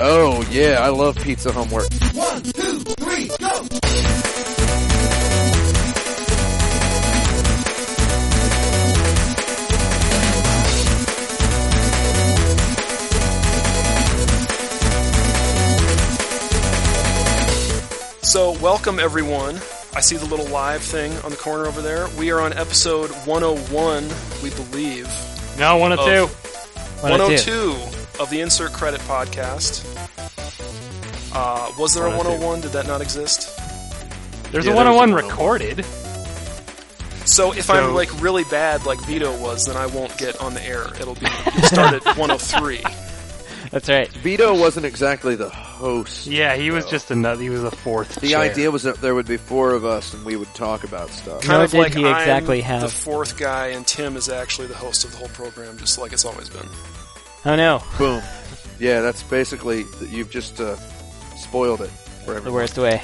Oh, yeah, I love pizza homework. 1, 2, 3, go! So, welcome everyone. I see the little live thing on the corner over there. We are on episode 101, we believe. No, 102. 102 of the Insert Credit Podcast. Was there a 101? Did that not exist? There's a 101 recorded. So if I'm like really bad like Vito was, then I won't get on the air. It'll start at 103. That's right. Vito wasn't exactly the host. Yeah, he was just another. He was a fourth. The idea was that there would be four of us, and we would talk about stuff. Kind of like I'm the fourth guy, and Tim is actually the host of the whole program, just like it's always been. Oh no! Boom. Yeah, that's basically you've just spoiled it for everyone. The worst way.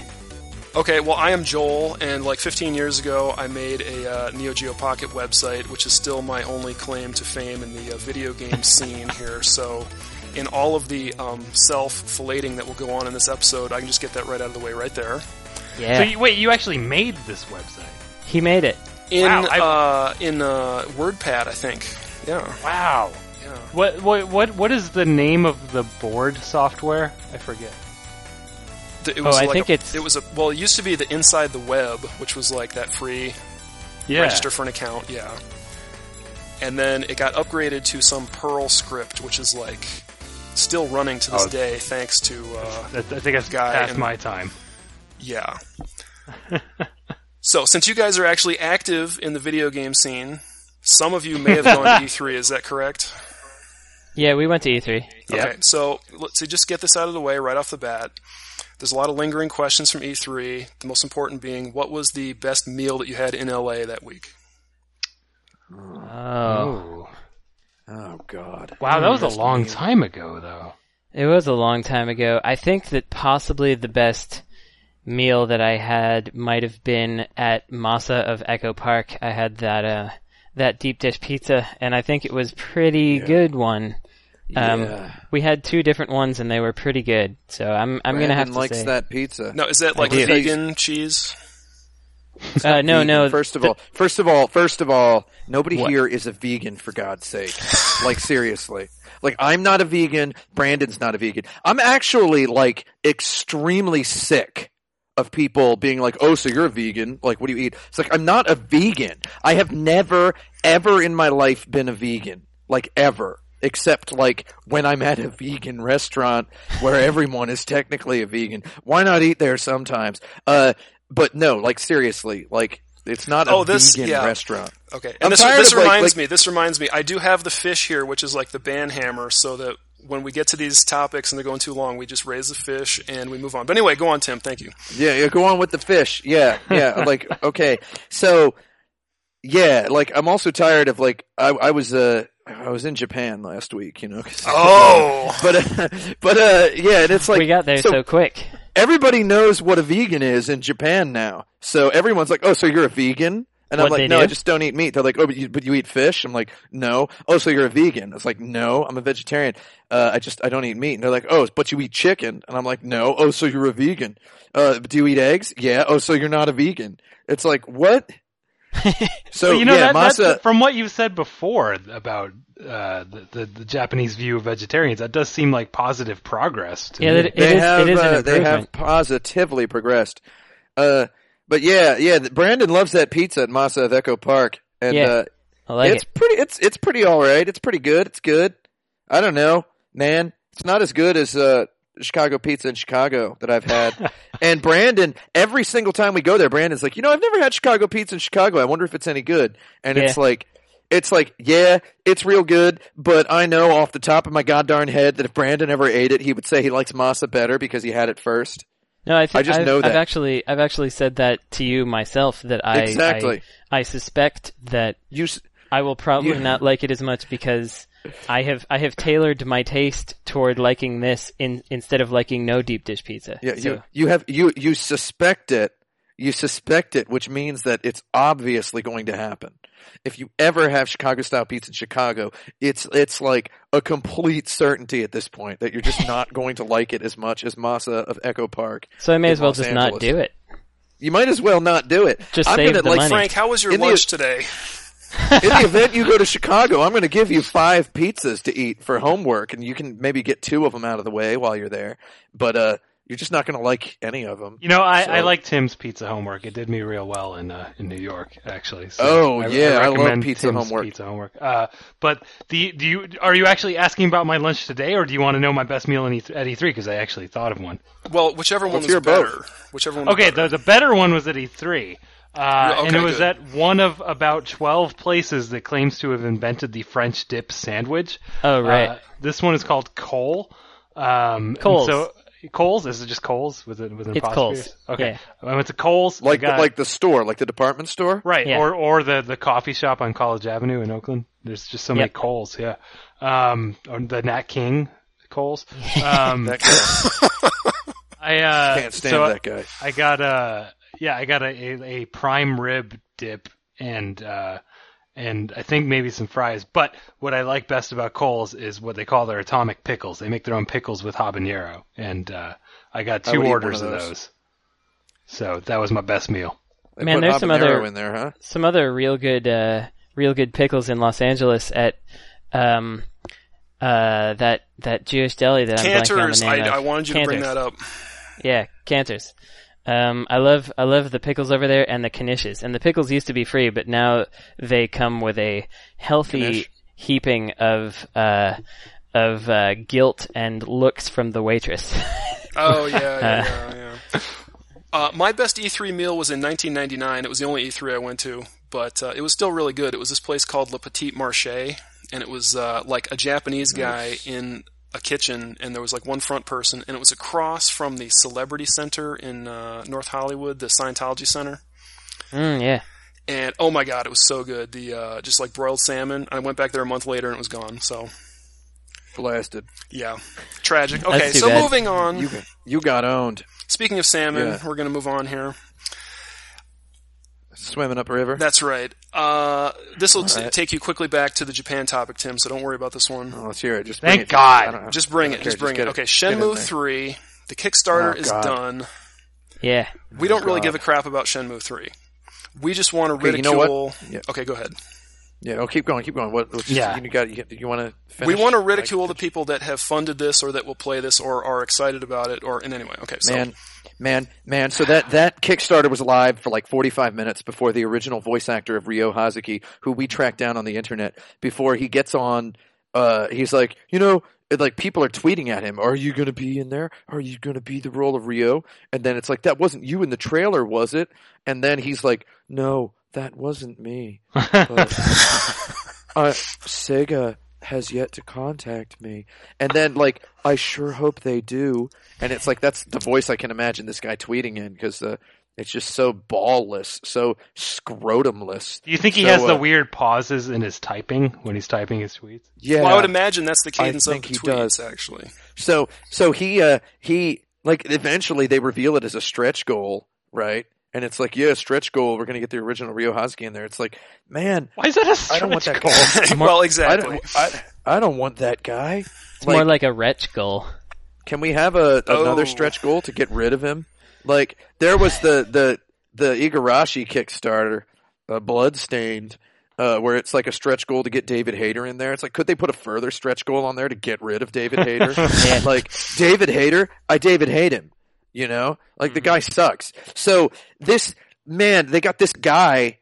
Okay, well, I am Joel, and like 15 years ago, I made a Neo Geo Pocket website, which is still my only claim to fame in the video game scene here. So. In all of the self-filleting that will go on in this episode, I can just get that right out of the way right there. Yeah. So you actually made this website? He made it. In WordPad, I think. Yeah. Wow. Yeah. What is the name of the board software? I forget. Well, it used to be the Inside the Web, which was like that free register for an account. Yeah. And then it got upgraded to some Perl script, which is like... still running to this day, thanks to I think that's past my time. Yeah. So, since you guys are actually active in the video game scene, some of you may have gone to E3. Is that correct? Yeah, we went to E3. Okay, so let's just get this out of the way right off the bat. There's a lot of lingering questions from E3. The most important being, what was the best meal that you had in LA that week? Oh. Oh, God. Wow, that was a long time ago, though. It was a long time ago. I think that possibly the best meal that I had might have been at Masa of Echo Park. I had that deep dish pizza, and I think it was pretty good one. We had two different ones, and they were pretty good, so I'm going to have to say... Brandon likes that pizza. No, is that like vegan cheese? No. First of all, nobody here is a vegan, for God's sake. Like, seriously. Like, I'm not a vegan. Brandon's not a vegan. I'm actually, like, extremely sick of people being like, oh, so you're a vegan. Like, what do you eat? It's like, I'm not a vegan. I have never, ever in my life been a vegan. Like, ever. Except, like, when I'm at a vegan restaurant where everyone is technically a vegan. Why not eat there sometimes? But no, like seriously, like it's not vegan restaurant. Okay, and this reminds me. I do have the fish here, which is like the banhammer, so that when we get to these topics and they're going too long, we just raise the fish and we move on. But anyway, go on, Tim. Thank you. Yeah, go on with the fish. Yeah. Like, okay, so yeah, like I'm also tired of like I was in Japan last week, you know. And it's like we got there so quick. Everybody knows what a vegan is in Japan now. So everyone's like, oh, so you're a vegan? And I'm like, no, I just don't eat meat. They're like, oh, but you eat fish? I'm like, no. Oh, so you're a vegan? It's like, no, I'm a vegetarian. I don't eat meat. And they're like, oh, but you eat chicken? And I'm like, no. Oh, so you're a vegan. Do you eat eggs? Yeah. Oh, so you're not a vegan. It's like, what? So, well, you know, that's from what you've said before about the Japanese view of vegetarians, that does seem like positive progress to me. They have positively progressed. But yeah, Brandon loves that pizza at Masa of Echo Park, and I like it's pretty. It's pretty all right. It's pretty good. It's good. I don't know, man. It's not as good as Chicago pizza in Chicago that I've had. And Brandon, every single time we go there, Brandon's like, you know, I've never had Chicago pizza in Chicago. I wonder if it's any good. And it's like, yeah, it's real good, but I know off the top of my goddarn head that if Brandon ever ate it, he would say he likes Masa better because he had it first. No, I just know that. I've actually said that to you myself, that I suspect that I will probably not like it as much because I have tailored my taste toward liking this instead of liking no deep dish pizza. Yeah, so. you suspect it, which means that it's obviously going to happen. if you ever have Chicago-style pizza in Chicago, it's like a complete certainty at this point that you're just not going to like it as much as Masa of Echo Park. So I may as well just not do it. You might as well not do it. Just save the money. Frank, how was your lunch today? In the event you go to Chicago, I'm going to give you 5 pizzas to eat for homework, and you can maybe get 2 of them out of the way while you're there. But you're just not going to like any of them. You know, I like Tim's pizza homework. It did me real well in New York, actually. So I love pizza Tim's homework. Pizza homework. But are you actually asking about my lunch today, or do you want to know my best meal at E3? Because I actually thought of one. Well, whichever one was better. The better one was at E3. And it was at one of about 12 places that claims to have invented the French dip sandwich. Oh, right. This one is called Cole. Cole's. So Cole's? Is it just Cole's? It's Cole's. Okay. Yeah. I went to Cole's. Like the store, like the department store? Right. Yeah. Or the coffee shop on College Avenue in Oakland. There's just so many Cole's, yeah. Or the Nat King Cole's. That guy. I can't stand that guy. I got a prime rib dip and I think maybe some fries. But what I like best about Cole's is what they call their atomic pickles. They make their own pickles with habanero, and I got 2 orders of those. So that was my best meal. Man, there's some other real good pickles in Los Angeles at that Jewish deli that Cantor's, I'm blanking on the name of. I wanted you to bring that up. Yeah, Cantor's. I love the pickles over there and the knishes. And the pickles used to be free, but now they come with a healthy heaping of guilt and looks from the waitress. Oh yeah. My best E3 meal was in 1999. It was the only E3 I went to, but it was still really good. It was this place called Le Petit Marché, and it was like a Japanese guy in a kitchen, and there was like one front person, and it was across from the Celebrity Center in North Hollywood, the Scientology Center. Yeah. And oh my God, it was so good. The just like broiled salmon. I went back there a month later and it was gone. So blasted. Yeah. Tragic. Okay, so bad. Moving on. You got owned. Speaking of salmon, we're going to move on here. Swimming up a river. That's right. This will take you quickly back to the Japan topic, Tim, so don't worry about this one. Oh, let's hear it. Just bring Thank it. God. Just bring it. Just bring it. Okay, Shenmue 3. The Kickstarter is done. Yeah. We don't really give a crap about Shenmue 3. We just want to ridicule. You know what? Yeah. Okay, go ahead. Yeah, no, keep going. You want to finish? We want to ridicule the people that have funded this or that will play this or are excited about it or in any way. Okay, so. Man. So that Kickstarter was live for like 45 minutes before the original voice actor of Ryo Hazuki, who we tracked down on the internet, before he gets on, he's like, you know, like people are tweeting at him, are you going to be in there? Are you going to be the role of Ryo? And then it's like, that wasn't you in the trailer, was it? And then he's like, no, that wasn't me. But Sega has yet to contact me. And then, like, I sure hope they do. And it's like, that's the voice I can imagine this guy tweeting in, because it's just so ballless, so scrotumless. Do you think he has the weird pauses in his typing when he's typing his tweets? Yeah. Well, I would imagine that's the cadence of the tweets, actually. So he like, eventually they reveal it as a stretch goal, right? And it's like, yeah, stretch goal. We're going to get the original Ryo Hazuki in there. It's like, man, why is that a stretch goal? I don't want that goal. Well, exactly. I don't want that guy. It's like, more like a retch goal. Can we have another stretch goal to get rid of him? Like, there was the Igarashi Kickstarter, Bloodstained, where it's like a stretch goal to get David Hayter in there. It's like, could they put a further stretch goal on there to get rid of David Hayter? Like, David Hayter, I David hate him. You know, like the guy sucks. So this man, they got this guy.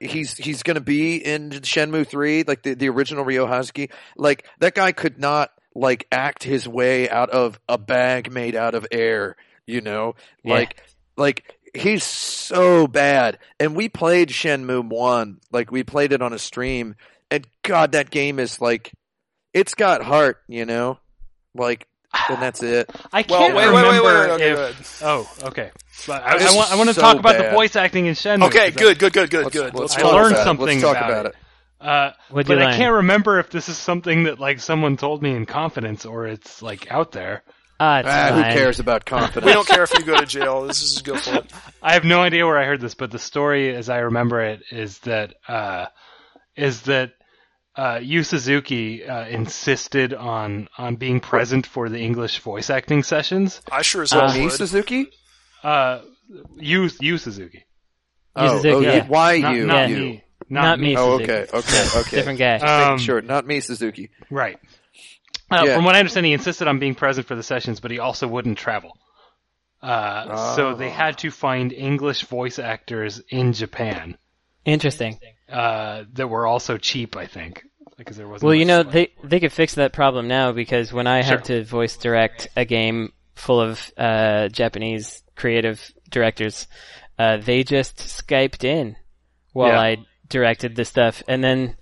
He's going to be in Shenmue 3, like the original Ryo Hazuki. Like that guy could not like act his way out of a bag made out of air. You know, like he's so bad. And we played Shenmue 1, like we played it on a stream. And God, that game is like, it's got heart. You know, like. And that's it. I can't remember if... Oh, okay. But I want to talk about the voice acting in Shenmue. Okay, good. Let's talk about it. But I can't remember if this is something that like someone told me in confidence or it's like out there. Who cares about confidence? We don't care if you go to jail. This is good for it. I have no idea where I heard this, but the story as I remember it is that is that Yu Suzuki insisted on being present for the English voice acting sessions. I sure as well would. Yu Suzuki? Yu Suzuki. Oh, Suzuki, yeah. Why not, you? Not you. Me. Not me, Suzuki. Oh, okay. Different guy. Sure, not me, Suzuki. Right. Yeah. From what I understand, he insisted on being present for the sessions, but he also wouldn't travel. So they had to find English voice actors in Japan. Interesting. That were also cheap, I think. Because there wasn't they could fix that problem now, because when I had to voice direct a game full of Japanese creative directors, they just Skyped in while I directed the stuff. And then,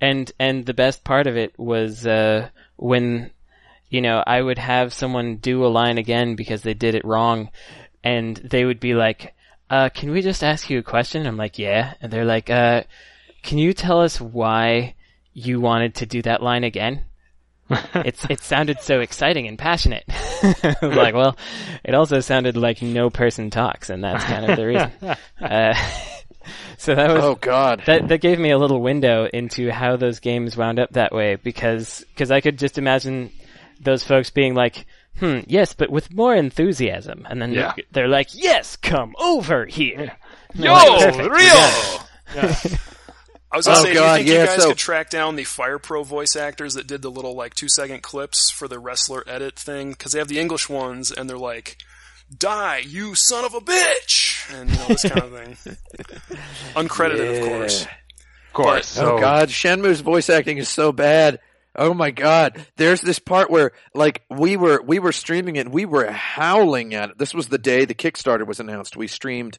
and the best part of it was when, I would have someone do a line again because they did it wrong, and they would be like, can we just ask you a question? I'm like, yeah. And they're like, can you tell us why you wanted to do that line again? It sounded so exciting and passionate. Like, well, it also sounded like no person talks, and that's kind of the reason. So that was, that gave me a little window into how those games wound up that way, because I could just imagine those folks being like, yes, but with more enthusiasm. And then they're like, yes, come over here. Yo, like, Ryo! Yeah. I was going to say, do you think you guys could track down the Fire Pro voice actors that did the little, 2-second clips for the wrestler edit thing? Because they have the English ones, and they're like, die, you son of a bitch! And, this kind of thing. Uncredited, of course. Of course. But, Shenmue's voice acting is so bad. Oh my God! There's this part where, we were streaming it, and we were howling at it. This was the day the Kickstarter was announced. We streamed.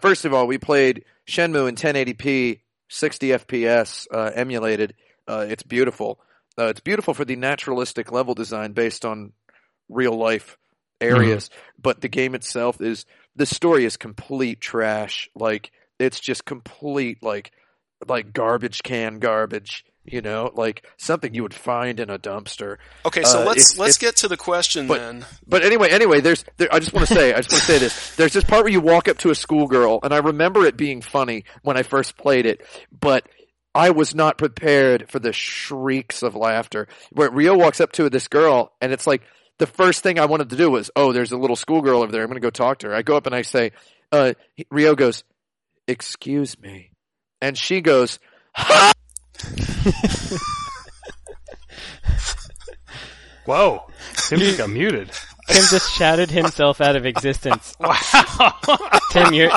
First of all, we played Shenmue in 1080p, 60 FPS, emulated. It's beautiful. It's beautiful for the naturalistic level design based on real life areas. Mm-hmm. But the game itself is the story is complete trash. It's just complete garbage can garbage. Something you would find in a dumpster. Okay, so let's get to the question then. But anyway, I just want to say, this. There's this part where you walk up to a schoolgirl, and I remember it being funny when I first played it, but I was not prepared for the shrieks of laughter. Where Ryo walks up to this girl, and it's like the first thing I wanted to do was, oh, there's a little schoolgirl over there. I'm going to go talk to her. I go up and I say, Ryo goes, excuse me, and she goes, ha! Whoa! Tim just got muted. Tim just shouted himself out of existence. Wow! Tim, you're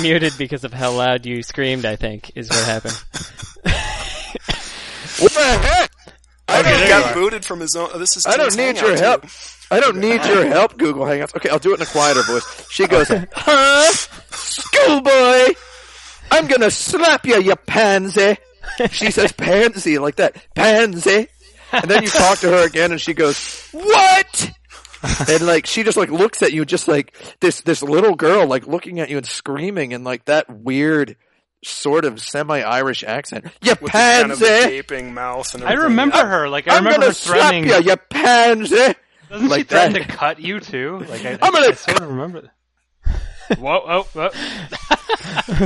muted because of how loud you screamed. I think is what happened. What the heck? He got booted from his own. This is. I don't need your help. Too. I don't need your help. Google Hangouts. Okay, I'll do it in a quieter voice. She goes, "Huh, schoolboy? I'm gonna slap you, you pansy." She says pansy like that. Pansy. And then you talk to her again and she goes, what? And she just looks at you just this little girl looking at you and screaming in that weird sort of semi-Irish accent. You with pansy! With kind of gaping mouth and everything. I remember her. I remember her threatening. I'm gonna slap you, you pansy! Doesn't she threaten to cut you too? I sort of remember that. Whoa.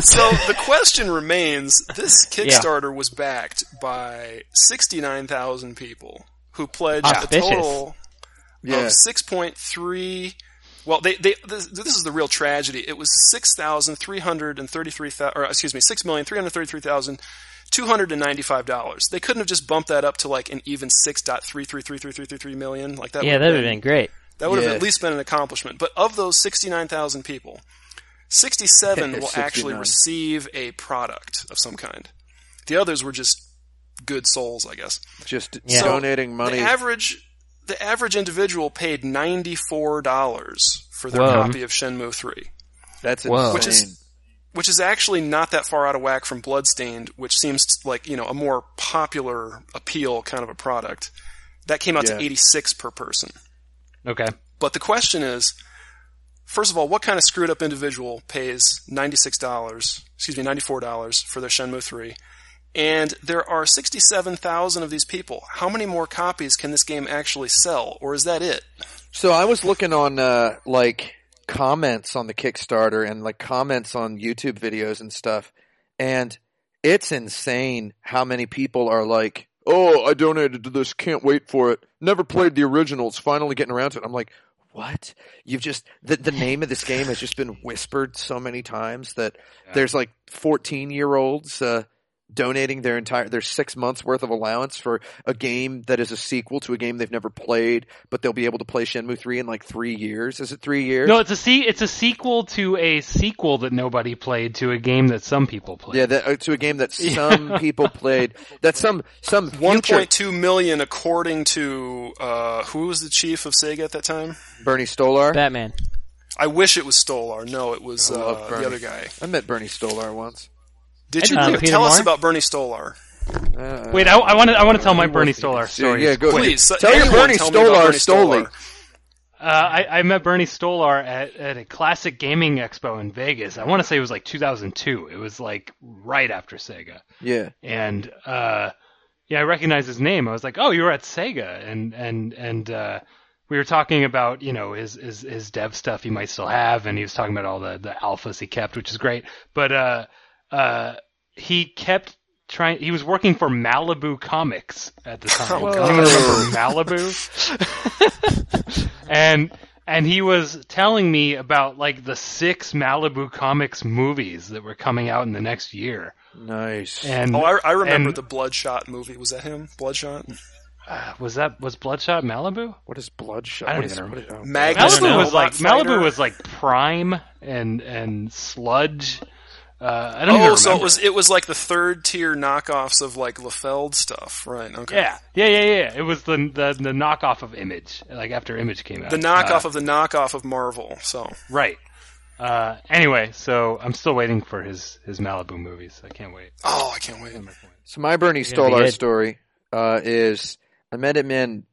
So the question remains, this Kickstarter was backed by 69,000 people who pledged a total of 6.3. Well, this is the real tragedy. It was 6,333,295. They couldn't have just bumped that up to an even 6.3333333 million like that. Yeah, that would have been great. That would have at least been an accomplishment. But of those 69,000 people, 67 will actually receive a product of some kind. The others were just good souls, I guess. Just donating money. The average individual paid $94 for their copy of Shenmue 3. That's insane. Which is actually not that far out of whack from Bloodstained, which seems a more popular appeal kind of a product. That came out to $86 per person. Okay. But the question is, first of all, what kind of screwed up individual pays $94 for their Shenmue 3? And there are 67,000 of these people. How many more copies can this game actually sell? Or is that it? So I was looking on, comments on the Kickstarter and, comments on YouTube videos and stuff. And It's insane how many people are like, oh, I donated to this, can't wait for it. Never played the originals, finally getting around to it. I'm like, what? You've just the name of this game has just been whispered so many times that there's like 14-year-olds donating their 6 months worth of allowance for a game that is a sequel to a game they've never played, but they'll be able to play Shenmue 3 in like 3 years. Is it 3 years? No, it's a sequel to a sequel that nobody played to a game that some people played. Yeah, to a game that some people played. That some 1.2 million, according to who was the chief of Sega at that time? Bernie Stolar. Batman. I wish it was Stolar. No, it was the other guy. I met Bernie Stolar once. Did you tell us about Bernie Stolar? Wait, I want to tell my Bernie Stolar story. Yeah, go ahead. Please, tell your Bernie Stolar story. I met Bernie Stolar at a classic gaming expo in Vegas. I want to say it was like 2002. It was like right after Sega. Yeah. And I recognized his name. I was like, oh, you were at Sega, and we were talking about, you know, his dev stuff he might still have, and he was talking about all the alphas he kept, which is great, but. He kept trying. He was working for Malibu Comics at the time. Oh, remember Malibu? and he was telling me about like the 6 Malibu Comics movies that were coming out in the next year. Nice. And I remember the Bloodshot movie. Was that him? Bloodshot. Was Bloodshot Malibu? What is Bloodshot? I don't even remember. Malibu was like Prime and Sludge. I don't know. Oh, so it was like the third tier knockoffs of like LaFeld stuff, right? Okay. Yeah. It was the knockoff of Image, like after Image came out. The knockoff of the knockoff of Marvel. So right. Anyway, so I'm still waiting for his Malibu movies. I can't wait. Oh, I can't wait. So my Bernie Stolar story is I met him in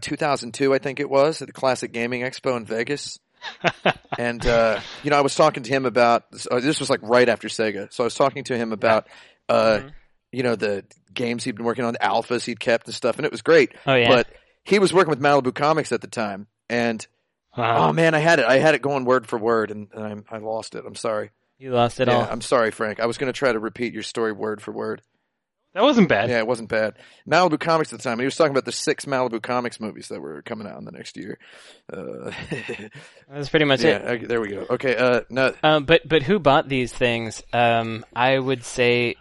2002, I think it was, at the Classic Gaming Expo in Vegas. And, I was talking to him about, this was like right after Sega. So I was talking to him about, the games he'd been working on, the alphas he'd kept and stuff. And it was great. Oh, yeah. But he was working with Malibu Comics at the time. And, oh man, I had it going word for word and I lost it. I'm sorry. You lost it all. I'm sorry, Frank. I was going to try to repeat your story word for word. That wasn't bad. Yeah, it wasn't bad. Malibu Comics at the time. He was talking about the 6 Malibu Comics movies that were coming out in the next year. That's pretty much it. Yeah, there we go. Okay. No. But who bought these things? I would say,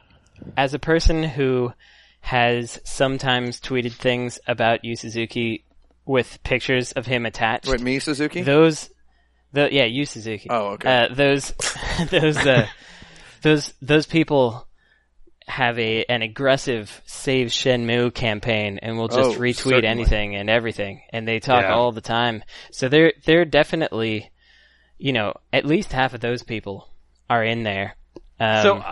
as a person who has sometimes tweeted things about Yu Suzuki with pictures of him attached. Wait, me Suzuki? Yu Suzuki. Oh, okay. Those people have an aggressive Save Shenmue campaign and will just retweet certainly. Anything and everything. And they talk all the time. So they're definitely, at least half of those people are in there. So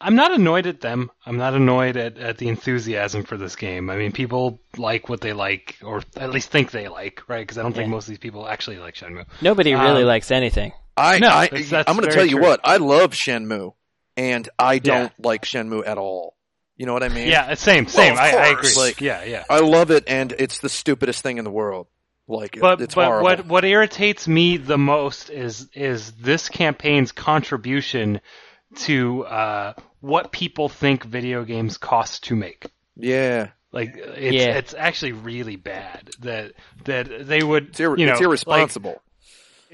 I'm not annoyed at them. I'm not annoyed at the enthusiasm for this game. I mean, people like what they like, or at least think they like, right? Because I don't think most of these people actually like Shenmue. Nobody really likes anything. I'm going to tell you what. I love Shenmue. And I don't like Shenmue at all. You know what I mean? Yeah, same. Well, I agree. Like, yeah. I love it, and it's the stupidest thing in the world. Like, it's horrible. What irritates me the most is this campaign's contribution to what people think video games cost to make. Yeah. Like, it's actually really bad that they would. It's irresponsible. Like,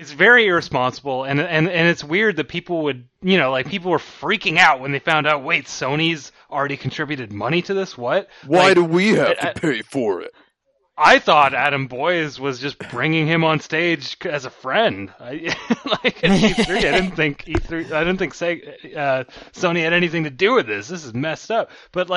it's very irresponsible, and it's weird that people would, people were freaking out when they found out, wait, Sony's already contributed money to this? What? Why do we have to pay for it? I thought Adam Boyes was just bringing him on stage as a friend. At E3, I didn't think Sony had anything to do with this. This is messed up. But,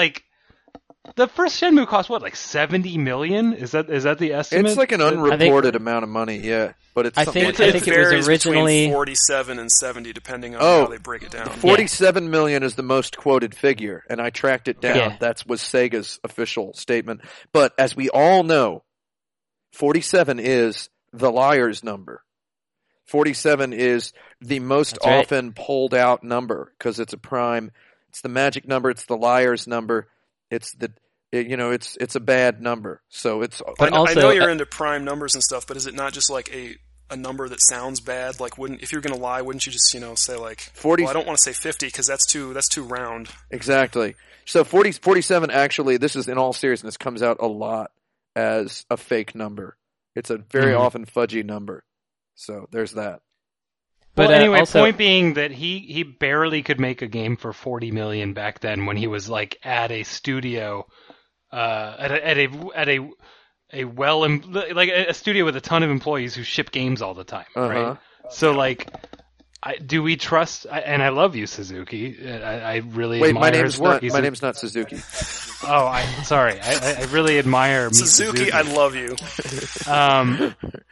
the first Shenmue cost what, like $70 million? Is that the estimate? It's like an unreported amount of money, yeah. But it's I think it was originally 47 and 70, depending on how they break it down. 47 million is the most quoted figure, and I tracked it down. Yeah. That was Sega's official statement. But as we all know, 47 is the liar's number. 47 is the most often pulled out number because it's a prime. It's the magic number. It's the liar's number. It's the it's a bad number. So it's. But I know you're into prime numbers and stuff, but is it not just like a a number that sounds bad? Like, wouldn't, if you're going to lie, wouldn't you just, you know, say like 40? Well, I don't want to say 50 because that's too round. Exactly. So 47 actually, this is in all seriousness, comes out a lot as a fake number. It's a very often fudgy number. So there's that. But well, anyway, also, point being that he barely could make a game for $40 million back then when he was like at a studio, at a studio with a ton of employees who ship games all the time, right? So like, do we trust? And I love you, Suzuki. I really admire his work. My name's not Suzuki. Oh, I'm sorry. I really admire Suzuki. I love you.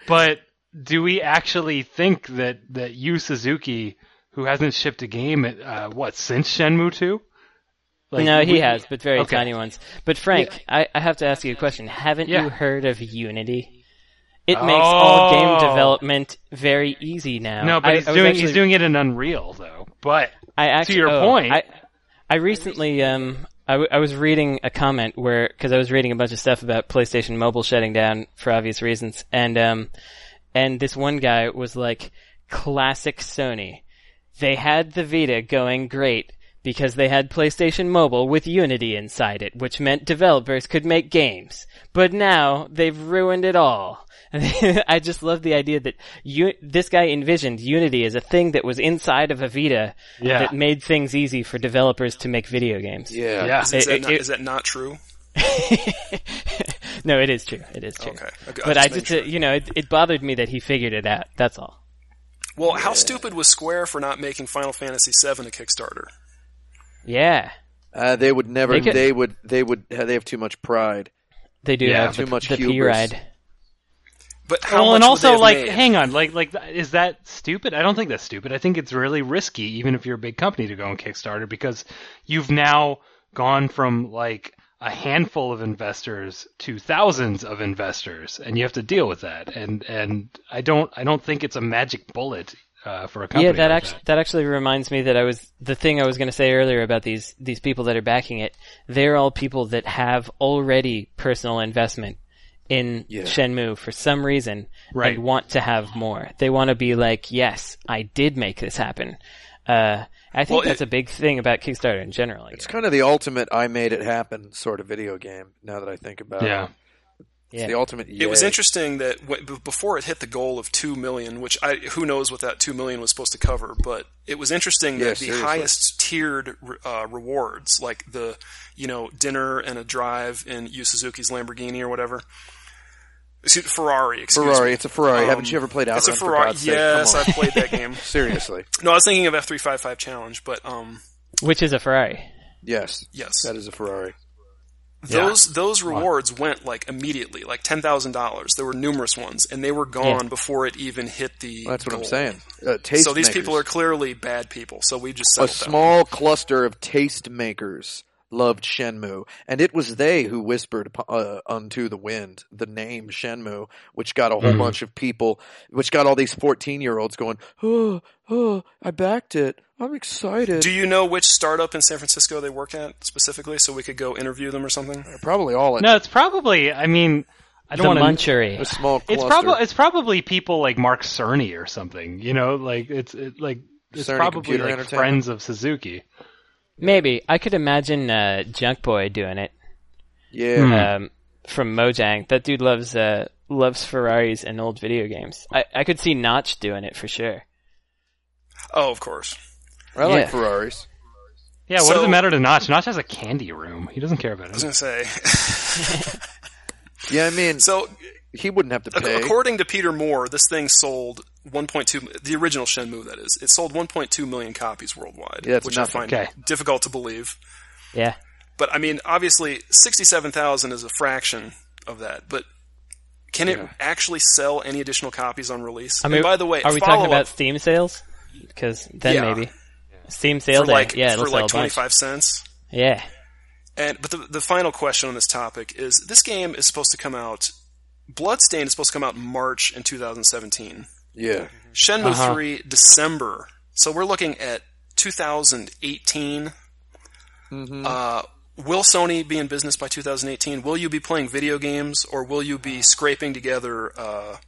But. Do we actually think that Yu Suzuki, who hasn't shipped a game since Shenmue 2? Like, no, he has, but very tiny ones. But Frank, I have to ask you a question. Haven't you heard of Unity? It makes all game development very easy now. No, but he's doing it in Unreal, though. But to your point... I recently... I was reading a comment because I was reading a bunch of stuff about PlayStation Mobile shutting down for obvious reasons, and this one guy was like, classic Sony. They had the Vita going great because they had PlayStation Mobile with Unity inside it, which meant developers could make games. But now, they've ruined it all. I just love the idea that this guy envisioned Unity as a thing that was inside of a Vita that made things easy for developers to make video games. Yeah. Is that not true? No, it is true. It is true. Okay. But I just, you know, it bothered me that he figured it out. That's all. Well, how stupid was Square for not making Final Fantasy VII a Kickstarter? Yeah. They would never. They have too much pride. They do have too much hubris. But how much would they have made? Hang on, is that stupid? I don't think that's stupid. I think it's really risky, even if you're a big company, to go on Kickstarter because you've now gone from a handful of investors to thousands of investors, and you have to deal with that. And I don't think it's a magic bullet for a company. Yeah, that actually reminds me that the thing I was going to say earlier about these people that are backing it. They're all people that have already personal investment in Shenmue for some reason, and want to have more. They want to be like, yes, I did make this happen. I think that's a big thing about Kickstarter in general. It's kind of the ultimate I made it happen sort of video game, now that I think about it. It's the ultimate yay. It was interesting that before it hit the goal of 2 million, which who knows what that 2 million was supposed to cover, but it was interesting that the highest tiered rewards, like the dinner and a drive in Yu Suzuki's Lamborghini or whatever... Ferrari, excuse me. It's a Ferrari. Haven't you ever played Outrun? It's a Ferrari. Yes, I played that game. Seriously. No, I was thinking of F355 Challenge, but which is a Ferrari. Yes, that is a Ferrari. Those rewards went immediately, $10,000. There were numerous ones, and they were gone before it even hit the. Well, that's what goal. I'm saying. So these people are clearly bad people. So we just settled small cluster of taste makers loved Shenmue, and it was they who whispered unto the wind the name Shenmue, which got a whole bunch of people, which got all these 14-year-olds going, oh, I backed it. I'm excited. Do you know which startup in San Francisco they work at specifically, so we could go interview them or something? Probably all at... No, it's probably, I don't want to... The small cluster. It's probably people like Mark Cerny or something, you know? It's probably friends of Suzuki. Maybe. I could imagine Junk Boy doing it. Yeah. From Mojang. That dude loves Ferraris and old video games. I could see Notch doing it for sure. Oh, of course. I like Ferraris. Yeah, what does it matter to Notch? Notch has a candy room. He doesn't care about it. I was going to say. Yeah, So... He wouldn't have to pay. According to Peter Moore, this thing sold 1.2... The original Shenmue, that is. It sold 1.2 million copies worldwide, which I find difficult to believe. Yeah. But, obviously, 67,000 is a fraction of that. But can it actually sell any additional copies on release? And by the way, are we talking about Steam sales? Because then maybe. Steam sales, for sell 25 cents. Yeah. But the final question on this topic is, this game is supposed to come out... Bloodstained is supposed to come out in March in 2017. Yeah. Shenmue 3, December. So we're looking at 2018. Will Sony be in business by 2018? Will you be playing video games, or will you be scraping together a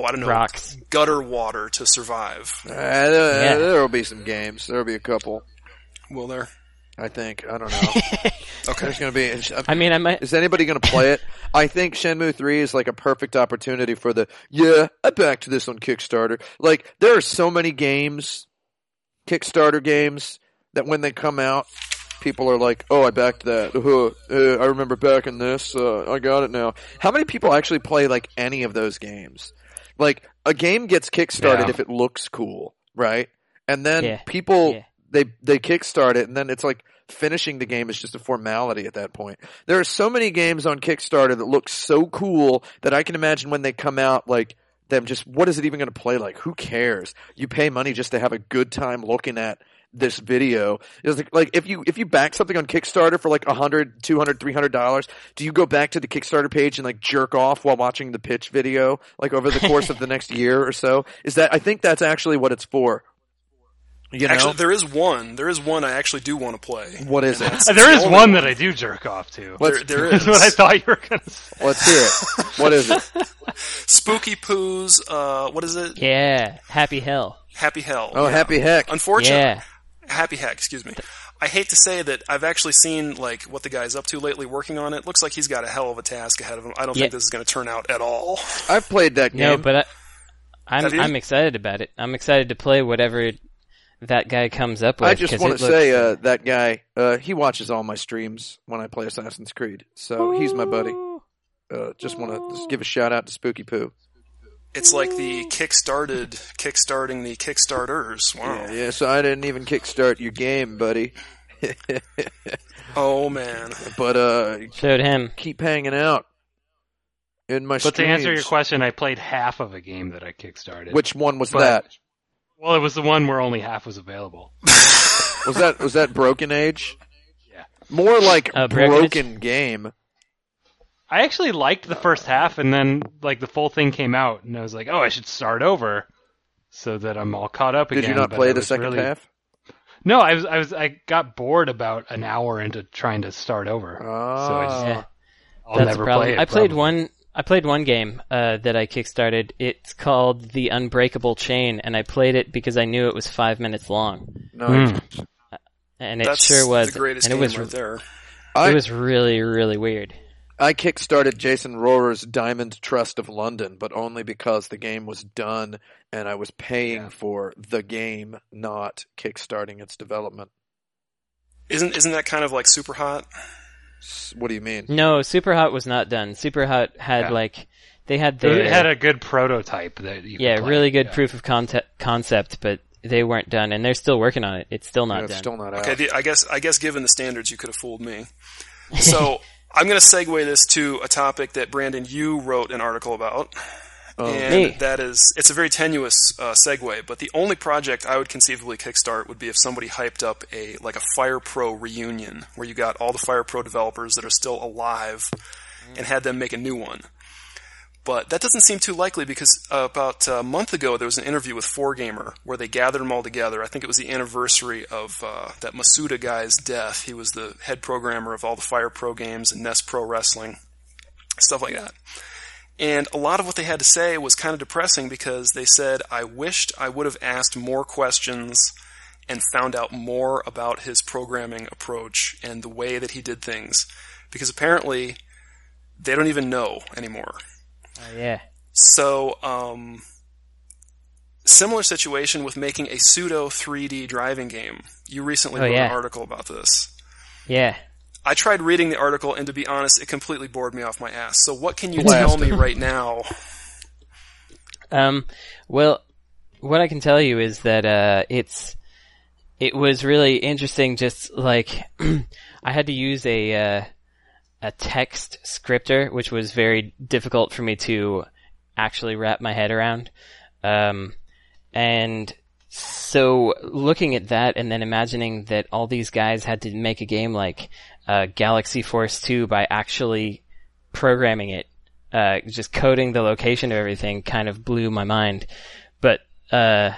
oh, I don't know, rocks. Gutter water to survive. There'll be some games. There'll be a couple. Will there? I think. I don't know. Okay. There's going to be... I might... Is anybody going to play it? I think Shenmue 3 is like a perfect opportunity for the, I backed this on Kickstarter. Like, there are so many games, Kickstarter games, that when they come out, people are like, oh, I backed that. I remember backing this. I got it now. How many people actually play, like, any of those games? Like, a game gets Kickstarted if it looks cool, right? And then people... Yeah. They kickstart it, and then it's like finishing the game is just a formality at that point. There are so many games on Kickstarter that look so cool that I can imagine when they come out, like, them just, what is it even going to play like? Who cares? You pay money just to have a good time looking at this video. It's like if you back something on Kickstarter for like $100, $200, $300, do you go back to the Kickstarter page and like jerk off while watching the pitch video, like over the course of the next year or so? I think that's actually what it's for. You know? Actually, there is one I actually do want to play. What is it? There is one that I do jerk off to. There is what I thought you were going to say. Let's hear it. What is it? Spooky Poos, what is it? Yeah, Happy Hell. Happy Hell. Oh, yeah. Happy Heck. Unfortunately. Yeah. Happy Heck, excuse me. I hate to say that I've actually seen like what the guy's up to lately working on it. Looks like he's got a hell of a task ahead of him. I don't think this is going to turn out at all. I've played that game. No, but I'm excited about it. I'm excited to play whatever that guy comes up with. I just want to say that guy, he watches all my streams when I play Assassin's Creed, so he's my buddy. Just want to give a shout out to Spooky Poo. It's like the kickstarting the Kickstarters. Wow. Yeah, so I didn't even kickstart your game, buddy. Oh, man. But showed him. Keep hanging out in my streams. But to answer your question, I played half of a game that I kickstarted. Which one was that? Well, it was the one where only half was available. Was that Broken Age? Yeah. More like Broken Game. I actually liked the first half, and then like the full thing came out, and I was like, oh, I should start over so that I'm all caught up again. Did you not play the second half? No, I got bored about an hour into trying to start over. Oh. So I'll never play it. I played one game that I kickstarted. It's called The Unbreakable Chain, and I played it because I knew it was 5 minutes long. Nice. And it sure was. That's the greatest game right there. It was really, really weird. I kickstarted Jason Rohrer's Diamond Trust of London, but only because the game was done and I was paying for the game, not kickstarting its development. Isn't that kind of like Superhot? What do you mean? No, Superhot was not done. Superhot had they had a good prototype that you could play. Really good proof of concept, but they weren't done, and they're still working on it. It's still not done. It's still not out. Okay, I guess given the standards, you could have fooled me. So I'm going to segue this to a topic that Brandon, you wrote an article about, it's a very tenuous segue. But the only project I would conceivably kickstart would be if somebody hyped up a Fire Pro reunion, where you got all the Fire Pro developers that are still alive and had them make a new one. But that doesn't seem too likely because about a month ago there was an interview with 4Gamer where they gathered them all together. I think it was the anniversary of that Masuda guy's death. He was the head programmer of all the Fire Pro games and NES Pro Wrestling, stuff like that. And a lot of what they had to say was kind of depressing because they said, I wished I would have asked more questions and found out more about his programming approach and the way that he did things. Because apparently, they don't even know anymore. Oh, yeah. So, similar situation with making a pseudo 3D driving game. You recently wrote an article about this. Yeah. I tried reading the article, and to be honest, it completely bored me off my ass. So what can you tell me right now? Well, what I can tell you is that it was really interesting. Just like I had to use a text scripter, which was very difficult for me to actually wrap my head around. And so looking at that, and then imagining that all these guys had to make a game like Galaxy Force 2 by actually programming it, just coding the location of everything, kind of blew my mind. But the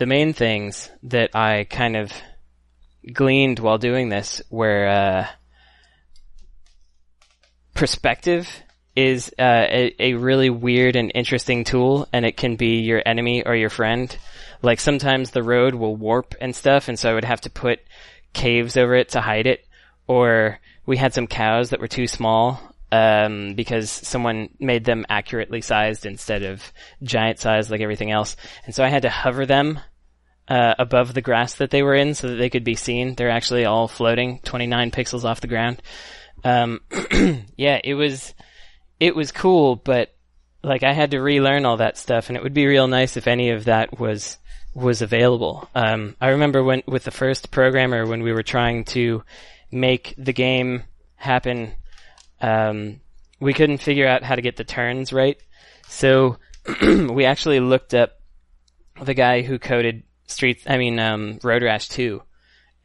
main things that I kind of gleaned while doing this were perspective is a really weird and interesting tool, and it can be your enemy or your friend. Like, sometimes the road will warp and stuff, and so I would have to put caves over it to hide it. Or we had some cows that were too small because someone made them accurately sized instead of giant sized like everything else. And so I had to hover them above the grass that they were in so that they could be seen. They're actually all floating 29 pixels off the ground. Yeah, it was cool, but like I had to relearn all that stuff, and it would be real nice if any of that was available. I remember when with the first programmer, when we were trying to make the game happen, we couldn't figure out how to get the turns right. So we actually looked up the guy who coded Road Rash 2.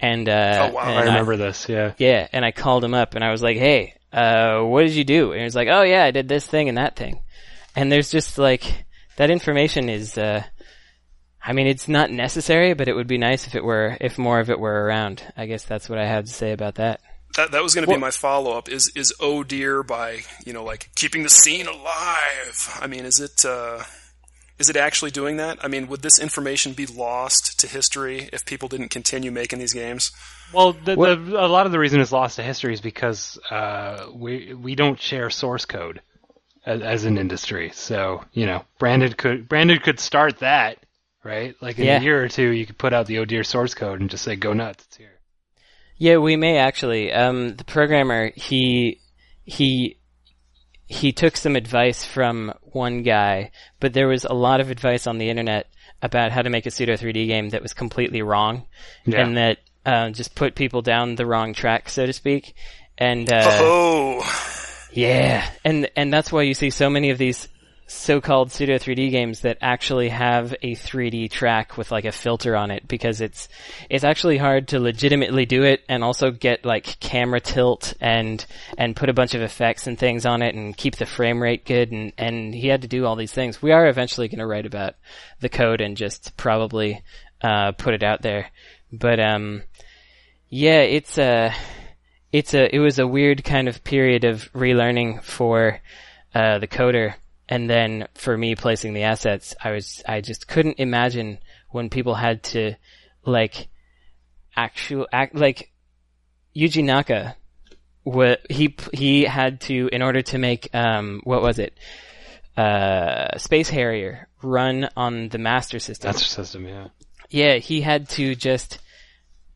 And, oh, wow. I remember this, yeah. Yeah, and I called him up, and I was like, hey, what did you do? And he was like, oh, yeah, I did this thing and that thing. And there's just, like, that information is, it's not necessary, but it would be nice if more of it were around. I guess that's what I had to say about that. That was going to be my follow-up, is Oh Dear by, keeping the scene alive. I mean, is it actually doing that? I mean, would this information be lost to history if people didn't continue making these games? Well, a lot of the reason it's lost to history is because we don't share source code as an industry. So, Brandon could start that, right? Like in a year or two, you could put out the Oh Dear source code and just say, go nuts, it's here. Yeah, we may actually. The programmer, he took some advice from one guy, but there was a lot of advice on the internet about how to make a pseudo 3D game that was completely wrong, and that just put people down the wrong track, so to speak. And and that's why you see so many of these so-called pseudo 3D games that actually have a 3D track with like a filter on it, because it's actually hard to legitimately do it and also get like camera tilt and put a bunch of effects and things on it and keep the frame rate good, and he had to do all these things. We are eventually going to write about the code and just probably put it out there, but it was a weird kind of period of relearning for the coder. And then for me placing the assets, I just couldn't imagine when people had to like Yuji Naka, he had to, in order to make Space Harrier run on the Master System. Master System, yeah. Yeah, he had to just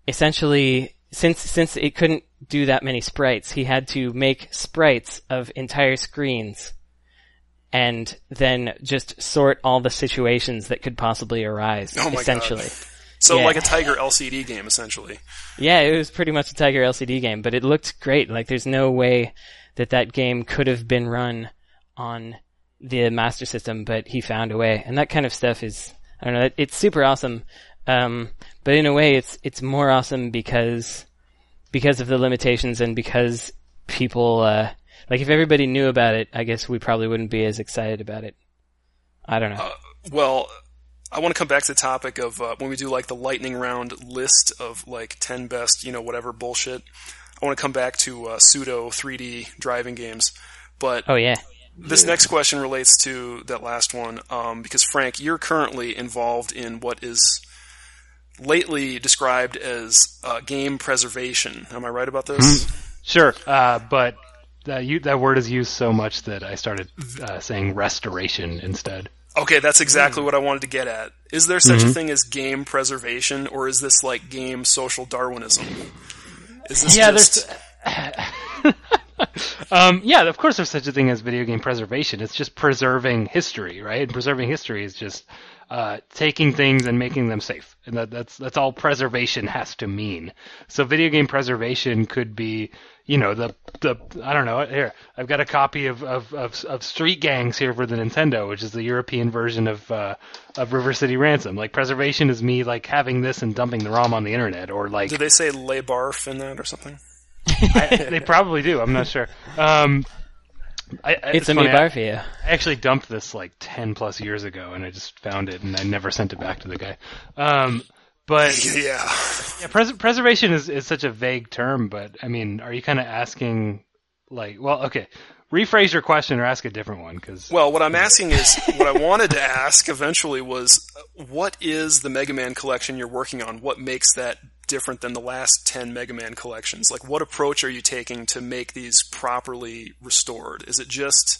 essentially, since it couldn't do that many sprites, he had to make sprites of entire screens. And then just sort all the situations that could possibly arise, essentially. God. So like a Tiger LCD game, essentially. Yeah, it was pretty much a Tiger LCD game, but it looked great. Like, there's no way that game could have been run on the Master System, but he found a way. And that kind of stuff is, I don't know, it's super awesome. But in a way, it's more awesome because of the limitations and because people... if everybody knew about it, I guess we probably wouldn't be as excited about it. I don't know. Well, I want to come back to the topic of when we do, the lightning round list of, 10 best, whatever bullshit. I want to come back to pseudo 3D driving games. But this next question relates to that last one, because, Frank, you're currently involved in what is lately described as game preservation. Am I right about this? Sure, but... that word is used so much that I started saying restoration instead. Okay, that's exactly what I wanted to get at. Is there such a thing as game preservation, or is this like game social Darwinism? Is this of course there's such a thing as video game preservation. It's just preserving history, right? And preserving history is just taking things and making them safe. And that's all preservation has to mean. So video game preservation could be... I don't know. Here, I've got a copy of Street Gangs here for the Nintendo, which is the European version of River City Ransom. Preservation is me having this and dumping the ROM on the internet, or do they say lay barf in that or something? They probably do. I'm not sure. It's a me barf. Yeah. I actually dumped this 10+ years ago, and I just found it, and I never sent it back to the guy. But preservation is such a vague term, but are you kind of asking like, well, okay. Rephrase your question or ask a different one. Cause, well, what I'm asking is, what I wanted to ask eventually was, what is the Mega Man collection you're working on? What makes that different than the last 10 Mega Man collections? Like, what approach are you taking to make these properly restored? Is it just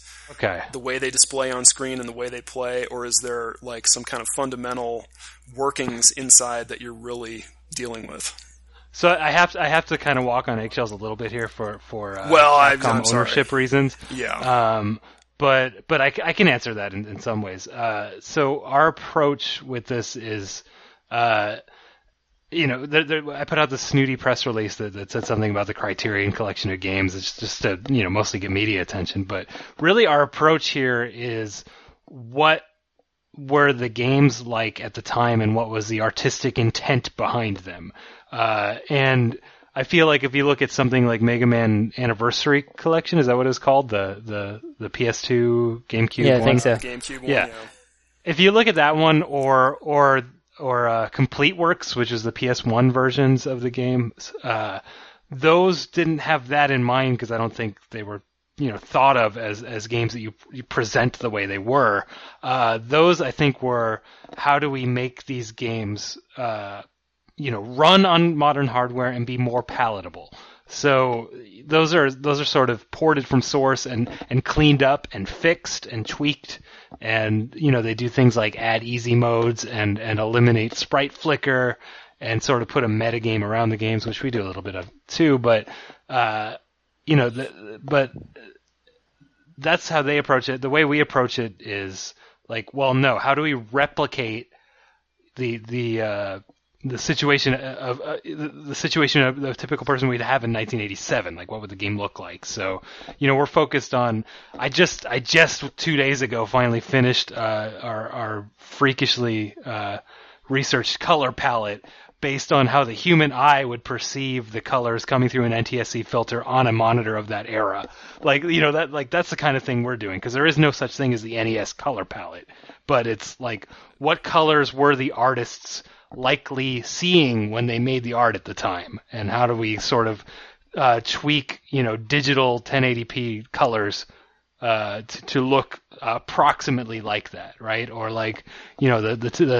the way they display on screen and the way they play, or is there like some kind of fundamental workings inside that you're really dealing with? So I have to kind of walk on eggshells a little bit here for ownership reasons. Yeah. But I can answer that in some ways. So our approach with this is, you know, I put out this snooty press release that said something about the Criterion Collection of games. It's just to, you know, mostly get media attention. But really our approach here is, what were the games like at the time and what was the artistic intent behind them? And I feel like if you look at something like Mega Man Anniversary Collection, is that what it's called? The PS2 GameCube one? Yeah, I think so. GameCube one, yeah. If you look at that one or Complete Works, which is the PS1 versions of the game, those didn't have that in mind because I don't think they were, you know, thought of as games that you present the way they were. Those I think were, how do we make these games, you know, run on modern hardware and be more palatable. So those are sort of ported from source and cleaned up and fixed and tweaked. And, you know, they do things like add easy modes and eliminate sprite flicker and sort of put a metagame around the games, which we do a little bit of too. But, you know, but that's how they approach it. The way we approach it is like, well, no, how do we replicate the situation of the typical person we'd have in 1987, like what would the game look like? So, you know, we're focused on, I just 2 days ago finally finished our freakishly researched color palette based on how the human eye would perceive the colors coming through an NTSC filter on a monitor of that era. Like, you know, that's the kind of thing we're doing, because there is no such thing as the NES color palette, but it's like, what colors were the artists likely seeing when they made the art at the time, and how do we sort of tweak, you know, digital 1080p colors to look approximately like that, right? Or like, you know,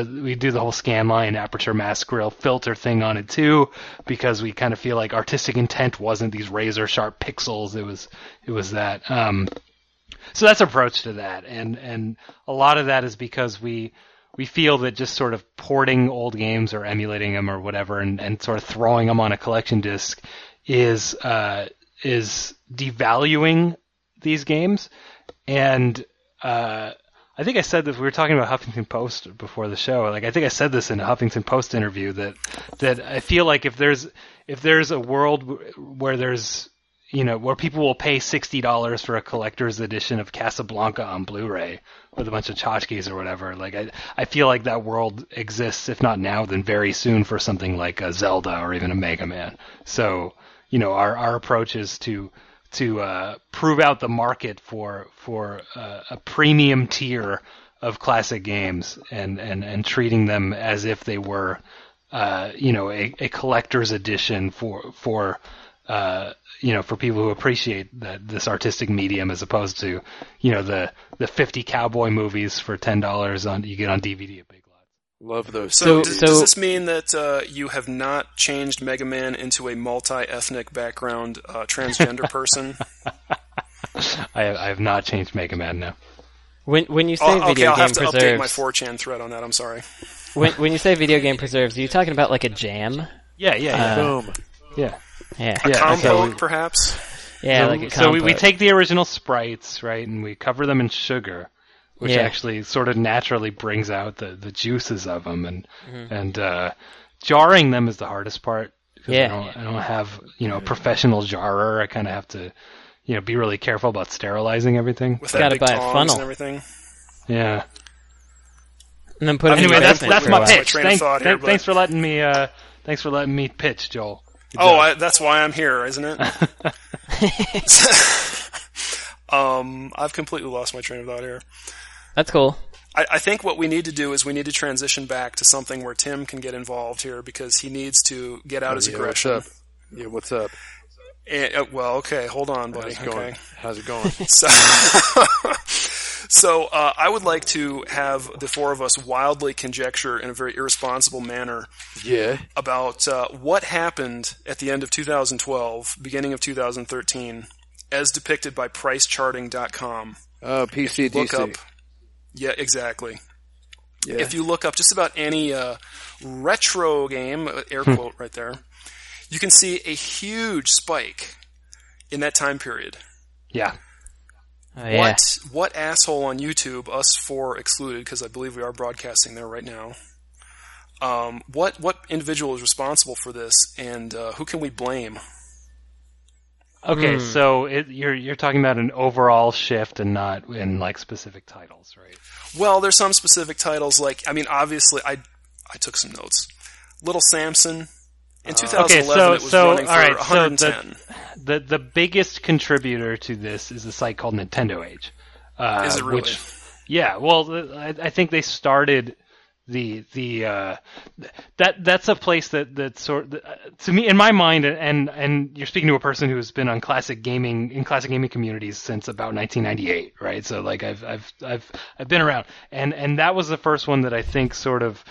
we do the whole scan line aperture mask grill filter thing on it too, because we kind of feel like artistic intent wasn't these razor sharp pixels, it was that. So that's approach to that, and a lot of that is because we feel that just sort of porting old games or emulating them or whatever and sort of throwing them on a collection disc is devaluing these games. And I think I said that we were talking about Huffington Post before the show. Like, I think I said this in a Huffington Post interview that I feel like if there's a world where there's, you know, where people will pay $60 for a collector's edition of Casablanca on Blu-ray with a bunch of tchotchkes or whatever. Like, I feel like that world exists, if not now, then very soon for something like a Zelda or even a Mega Man. So, you know, our approach is to prove out the market for a premium tier of classic games and treating them as if they were, you know, a collector's edition for you know, for people who appreciate that this artistic medium, as opposed to, you know, the 50 cowboy movies for $10 you get on DVD at Big Lots. Love those. So does this mean that you have not changed Mega Man into a multi-ethnic background transgender person? I have not changed Mega Man, no. When you say video game preserves... Okay, I'll have to update my 4chan thread on that, I'm sorry. When you say video game preserves, are you talking about like a jam? Yeah. Boom. Yeah. Yeah. A compote, okay, perhaps? Yeah, so, like a compote. So we take the original sprites, right, and we cover them in sugar, which actually sort of naturally brings out the juices of them. And jarring them is the hardest part. Yeah. I don't have, you know, a professional jarrer. I kind of have to, you know, be really careful about sterilizing everything. With that big tongs and everything. Yeah. And then put them anyway, that's my pitch. Thanks for letting me. Thanks for letting me pitch, Joel. Oh, that's why I'm here, isn't it? I've completely lost my train of thought here. That's cool. I think what we need to do is we need to transition back to something where Tim can get involved here, because he needs to get out his aggression. What's up? Okay, hold on, buddy. How's it going? So, I would like to have the four of us wildly conjecture in a very irresponsible manner about what happened at the end of 2012, beginning of 2013, as depicted by pricecharting.com. PCDC. Look up, yeah, exactly. Yeah. If you look up just about any retro game, air quote right there, you can see a huge spike in that time period. Yeah. What asshole on YouTube, us four excluded, because I believe we are broadcasting there right now, what individual is responsible for this, and who can we blame? Okay, so you're talking about an overall shift and not in like specific titles, right? Well, there's some specific titles, like, I mean, obviously, I took some notes. Little Samson. In 2011, it was running for $110. So the biggest contributor to this is a site called Nintendo Age. Is it really? I think they started that's a place that sort of, to me, in my mind, and you're speaking to a person who has been on classic gaming communities since about 1998, right? So like I've been around, and that was the first one that I think sort of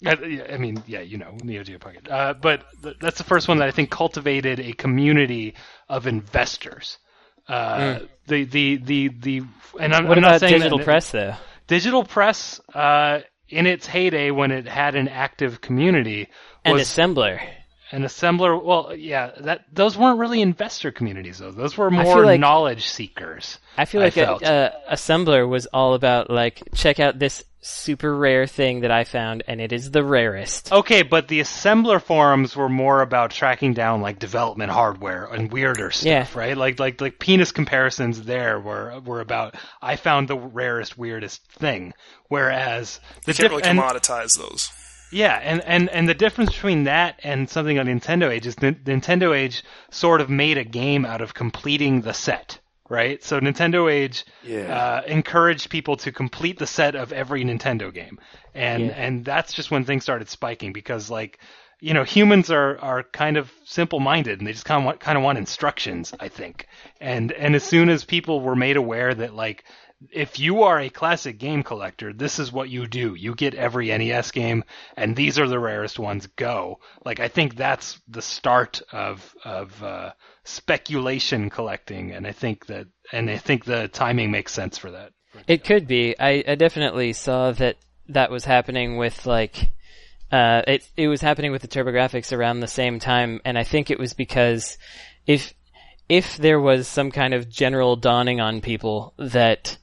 I mean, yeah, you know, Neo Geo Pocket. But that's the first one that I think cultivated a community of investors. What about Digital Press, though? Digital Press, in its heyday when it had an active community, was an assembler. Well, yeah, those weren't really investor communities, though. Those were more knowledge seekers. I feel like Assembler was all about, like, check out this super rare thing that I found, and it is the rarest. Okay, but the Assembler forums were more about tracking down, like, development hardware and weirder stuff, right? Like penis comparisons there were about, I found the rarest, weirdest thing, whereas... You can't really commoditize those. Yeah, and the difference between that and something on Nintendo Age is Nintendo Age sort of made a game out of completing the set, right? So Nintendo Age encouraged people to complete the set of every Nintendo game. And that's just when things started spiking, because, like, you know, humans are kind of simple-minded, and they just kind of want instructions, I think. And as soon as people were made aware that, like, if you are a classic game collector, this is what you do. You get every NES game, and these are the rarest ones. Go. Like, I think that's the start of speculation collecting, and I think the timing makes sense for that. It could be. I definitely saw that was happening with, like, it was happening with the TurboGrafx around the same time, and I think it was because if there was some kind of general dawning on people that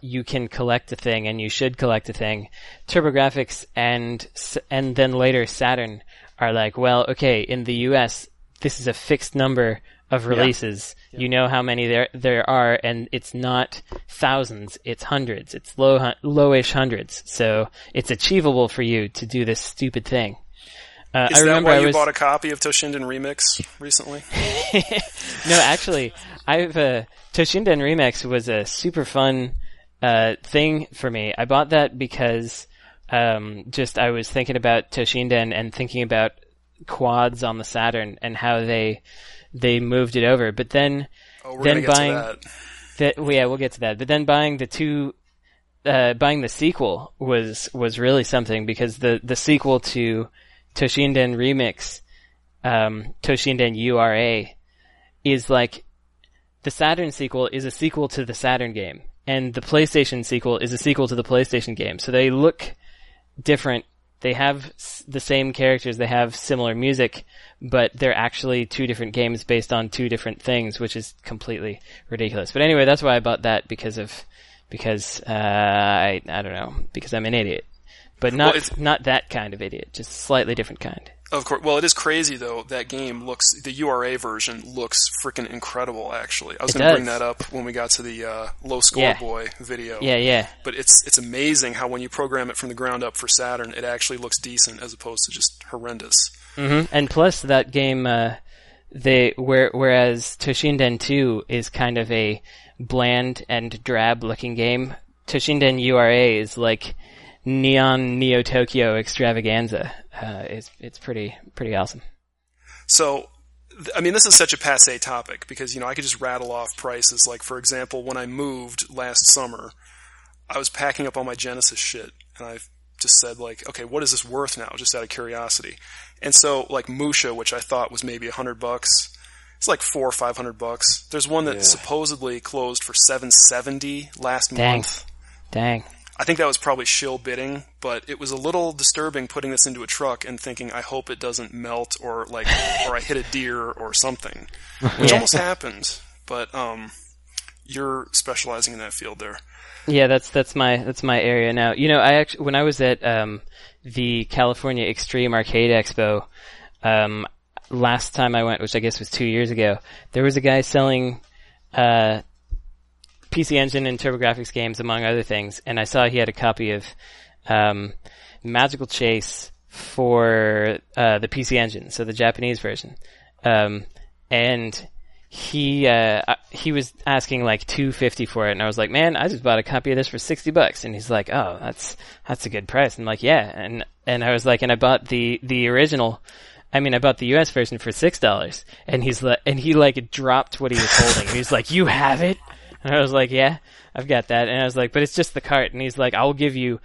you can collect a thing and you should collect a thing, TurboGrafx and then later Saturn are like, well, okay, in the US, this is a fixed number of releases. Yeah. You know how many there are, and it's not thousands, it's hundreds, it's lowish hundreds. So it's achievable for you to do this stupid thing. Is that why you bought a copy of Toshinden Remix recently? No, actually, Toshinden Remix was a super fun thing for me. I bought that because I was thinking about Toshinden and thinking about quads on the Saturn and how they moved it over. But then, we'll get to that. But then buying the sequel was really something, because the sequel to Toshinden Remix, Toshinden URA, is like, the Saturn sequel is a sequel to the Saturn game, and the PlayStation sequel is a sequel to the PlayStation game. So they look different. They have the same characters, they have similar music, but they're actually two different games based on two different things, which is completely ridiculous. But anyway, that's why I bought that, because I don't know, because I'm an idiot. But not that kind of idiot, just slightly different kind. Of course. Well, it is crazy, though. That game the URA version looks freaking incredible, actually. I was going to bring that up when we got to the Low Score Boy video. Yeah, yeah. But it's amazing how when you program it from the ground up for Saturn, it actually looks decent as opposed to just horrendous. Mm-hmm. And plus, that game, whereas Toshinden 2 is kind of a bland and drab-looking game, Toshinden URA is like... Neon Neo Tokyo extravaganza. It's pretty awesome. So, I mean, this is such a passé topic because, you know, I could just rattle off prices. Like, for example, when I moved last summer, I was packing up all my Genesis shit, and I just said, like, okay, what is this worth now, just out of curiosity? And so, like, Musha, which I thought was maybe $100, it's like $400 or $500. There's one that supposedly closed for $770 last month. Dang. I think that was probably shill bidding, but it was a little disturbing putting this into a truck and thinking, I hope it doesn't melt or like, or I hit a deer or something, which almost happened. But you're specializing in that field there. Yeah, that's my area now. You know, I actually, when I was at the California Extreme Arcade Expo, last time I went, which I guess was 2 years ago, there was a guy selling PC Engine and TurboGrafx games, among other things, and I saw he had a copy of Magical Chase for the PC Engine, so the Japanese version. And he was asking like $250 for it, and I was like, man, I just bought a copy of this for $60. And he's like, oh, that's a good price. And I'm like, yeah. And I was like, and I bought the original, I mean, I bought the U.S. version for $6, and he like dropped what he was holding. And he's like, "You have it?" And I was like, "Yeah, I've got that." And I was like, "But it's just the cart." And he's like, "I'll give you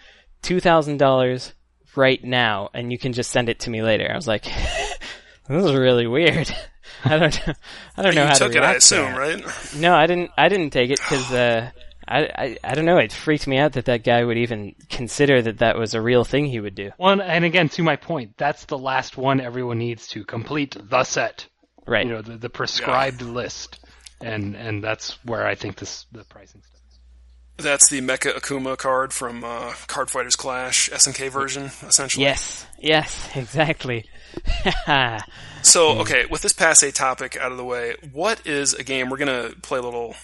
$2,000 right now, and you can just send it to me later." I was like, "This is really weird. I don't know how to react." You took it, I assume, right? No, I didn't take it because I don't know. It freaked me out that guy would even consider that was a real thing he would do. Well, and again, to my point, that's the last one everyone needs to complete the set. Right. You know, the prescribed list. And that's where I think the pricing stuff is. That's the Mecha Akuma card from Card Fighters Clash, SNK version, essentially. Yes, exactly. So, okay, with this passé topic out of the way, what is a game? We're going to play a little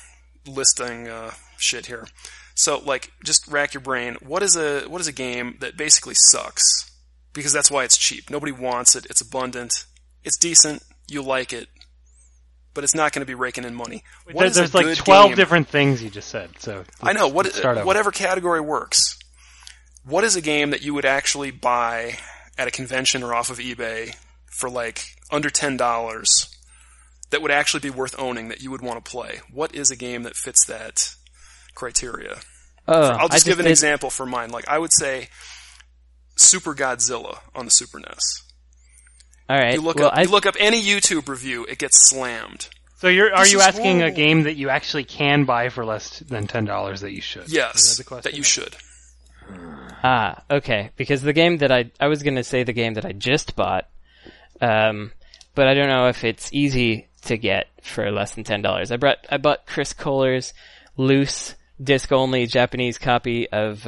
listing shit here. So, like, just rack your brain. What is a game that basically sucks? Because that's why it's cheap. Nobody wants it. It's abundant. It's decent. You like it. But it's not going to be raking in money. There's like 12 different things you just said. So I know. Whatever category works. What is a game that you would actually buy at a convention or off of eBay for like under $10 that would actually be worth owning, that you would want to play? What is a game that fits that criteria? I'll just give an example for mine. Like, I would say Super Godzilla on the Super NES. All right. You look up any YouTube review, it gets slammed. So are you asking a game that you actually can buy for less than $10 that you should? Yes, that you should. Okay. Because the game that I was going to say the game that I just bought, but I don't know if it's easy to get for less than $10. I bought Chris Kohler's loose disc only Japanese copy of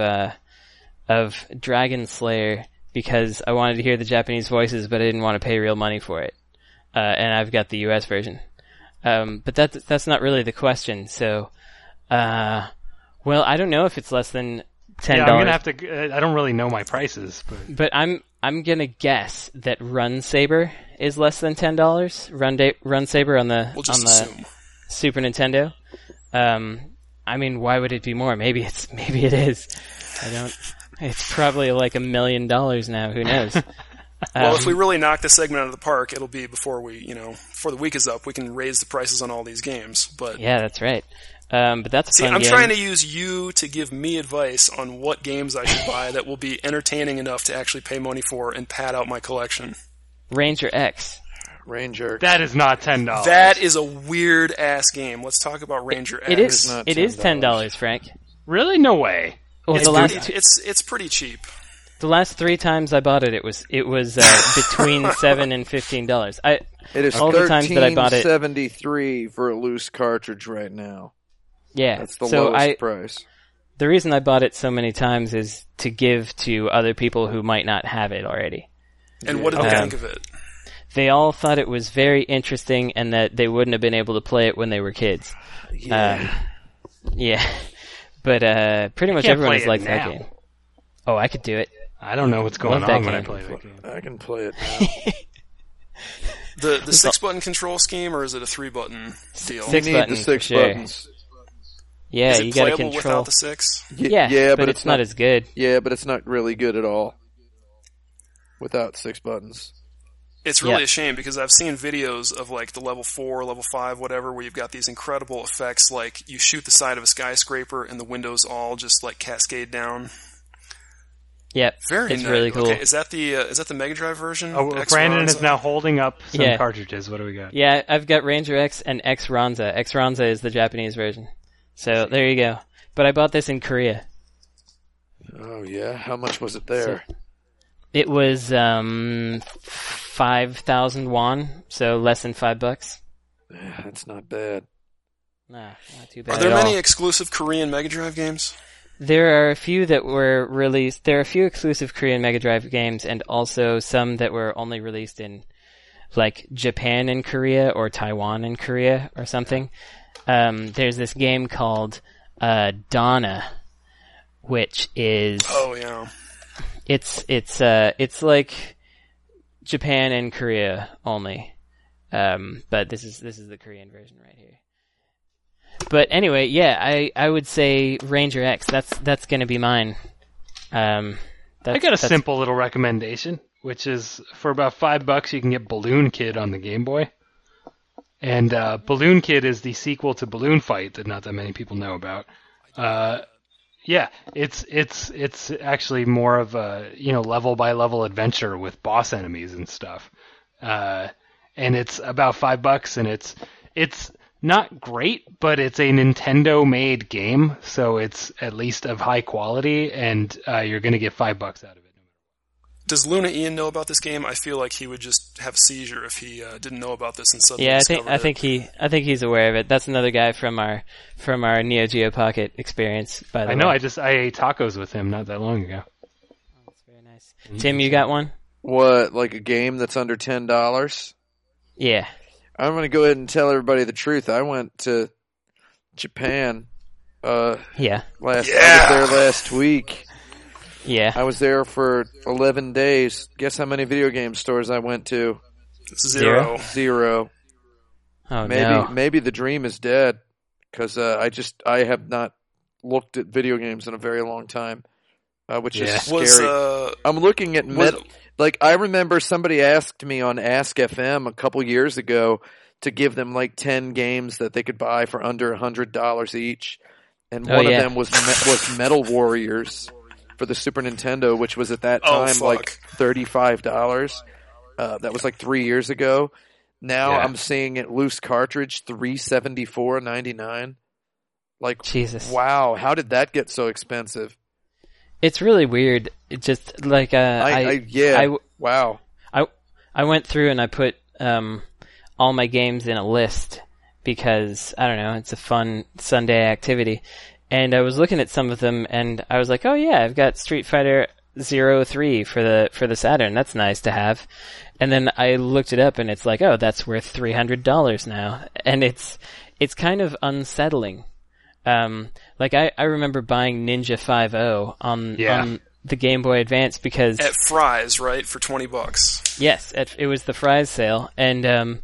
Dragon Slayer because I wanted to hear the Japanese voices, but I didn't want to pay real money for it. And I've got the US version. But that's not really the question. So, well, I don't know if it's less than $10. Yeah, I'm gonna have to. I don't really know my prices, but I'm gonna guess that Run Saber is less than $10. Run Saber on the Super Nintendo. I mean, why would it be more? Maybe it is. I don't. It's probably like $1 million now. Who knows? Well, if we really knock this segment out of the park, it'll be before the week is up. We can raise the prices on all these games. But yeah, that's right. But that's a fun game. Trying to use you to give me advice on what games I should buy that will be entertaining enough to actually pay money for and pad out my collection. Ranger X. That is not $10. That is a weird ass game. Let's talk about Ranger X. It is $10, Frank. Really? No way. Well, it's pretty cheap. The last three times I bought it, it was between $7 and $15. It is $13.73 for a loose cartridge right now. Yeah, that's the lowest price. The reason I bought it so many times is to give to other people who might not have it already. And what did they think of it? They all thought it was very interesting and that they wouldn't have been able to play it when they were kids. Yeah. But pretty much everyone is like that game. Oh, I could do it. I don't know what's going on when I play that game. I can play it now. The six-button control scheme, or is it a three-button deal? You need the six buttons. Yeah, you got to control without the six. Yeah, but it's not as good. Yeah, but it's not really good at all without six buttons. It's really a shame, because I've seen videos of like the level 4, level 5, whatever, where you've got these incredible effects, like you shoot the side of a skyscraper and the windows all just like cascade down. Yep, it's nice. Really cool. Okay, is that the Mega Drive version? Oh, Brandon is now holding up some cartridges. What do we got? Yeah, I've got Ranger X and X Ranza. X Ranza is the Japanese version. So there you go. But I bought this in Korea. Oh yeah, how much was it there? So, it was 5,000 won, so less than $5. Yeah, that's not bad. Nah, not too bad. Are there many exclusive Korean Mega Drive games? There are a few that were released. There are a few exclusive Korean Mega Drive games, and also some that were only released in like Japan and Korea, or Taiwan and Korea, or something. There's this game called Donna, which is it's like Japan and Korea only, but this is the Korean version right here. But anyway, I would say Ranger X. That's going to be mine. I got a simple little recommendation, which is for about $5 you can get Balloon Kid on the Game Boy. And Balloon Kid is the sequel to Balloon Fight that not that many people know about. It's actually more of a level by level adventure with boss enemies and stuff. And it's about $5, and it's not great, but it's a Nintendo-made game, so it's at least of high quality, and you're going to get $5 out of it. Does Luna Ian know about this game? I feel like he would just have a seizure if he didn't know about this and suddenly discovered it. Yeah, I think he's aware of it. That's another guy from our Neo Geo Pocket experience, by the way. I know, I ate tacos with him not that long ago. Oh, that's very nice. Tim, you got one? What, like a game that's under $10? Yeah. I'm going to go ahead and tell everybody the truth. I went to Japan I was there last week. Yeah. I was there for 11 days. Guess how many video game stores I went to? Zero. Oh, maybe the dream is dead, because I have not looked at video games in a very long time, which is scary. I'm looking at like, I remember somebody asked me on Ask FM a couple years ago to give them like 10 games that they could buy for under $100 each, and one of them was Metal Warriors for the Super Nintendo, which was at that time like $35. That was like 3 years ago. Now I'm seeing it loose cartridge $374.99. Like, Jesus, wow, how did that get so expensive? It's really weird. It just like wow. I went through and I put all my games in a list, because I don't know, it's a fun Sunday activity. And I was looking at some of them and I was like, "Oh yeah, I've got Street Fighter 03 for the Saturn. That's nice to have." And then I looked it up and it's like, "Oh, that's worth $300 now." And it's kind of unsettling. Like I remember buying Ninja 5.0 on the Game Boy Advance because at Fry's, right, for $20. Yes, it was the Fry's sale, and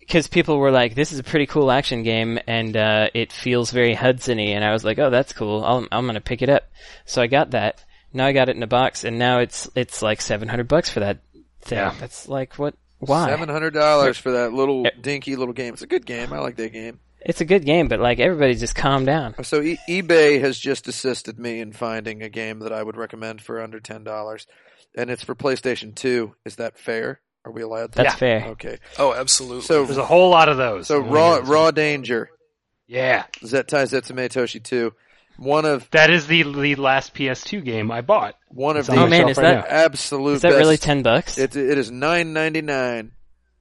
because people were like, "This is a pretty cool action game, and it feels very Hudson-y," and I was like, "Oh, that's cool. I'm gonna pick it up." So I got that. Now I got it in a box, and now it's like $700 for that thing. Yeah. That's like what? Why? $700 for that little dinky little game? It's a good game. I like that game. It's a good game, but like, everybody just calm down. So eBay has just assisted me in finding a game that I would recommend for under $10, and it's for PlayStation 2. Is that fair? Are we allowed to? That's fair. Okay. Oh, absolutely. So there's a whole lot of those. So Raw Danger. Yeah. Zettai Zetsume Toshi 2. That is the last PS2 game I bought. One of absolute best. Is that really $10? It is $9.99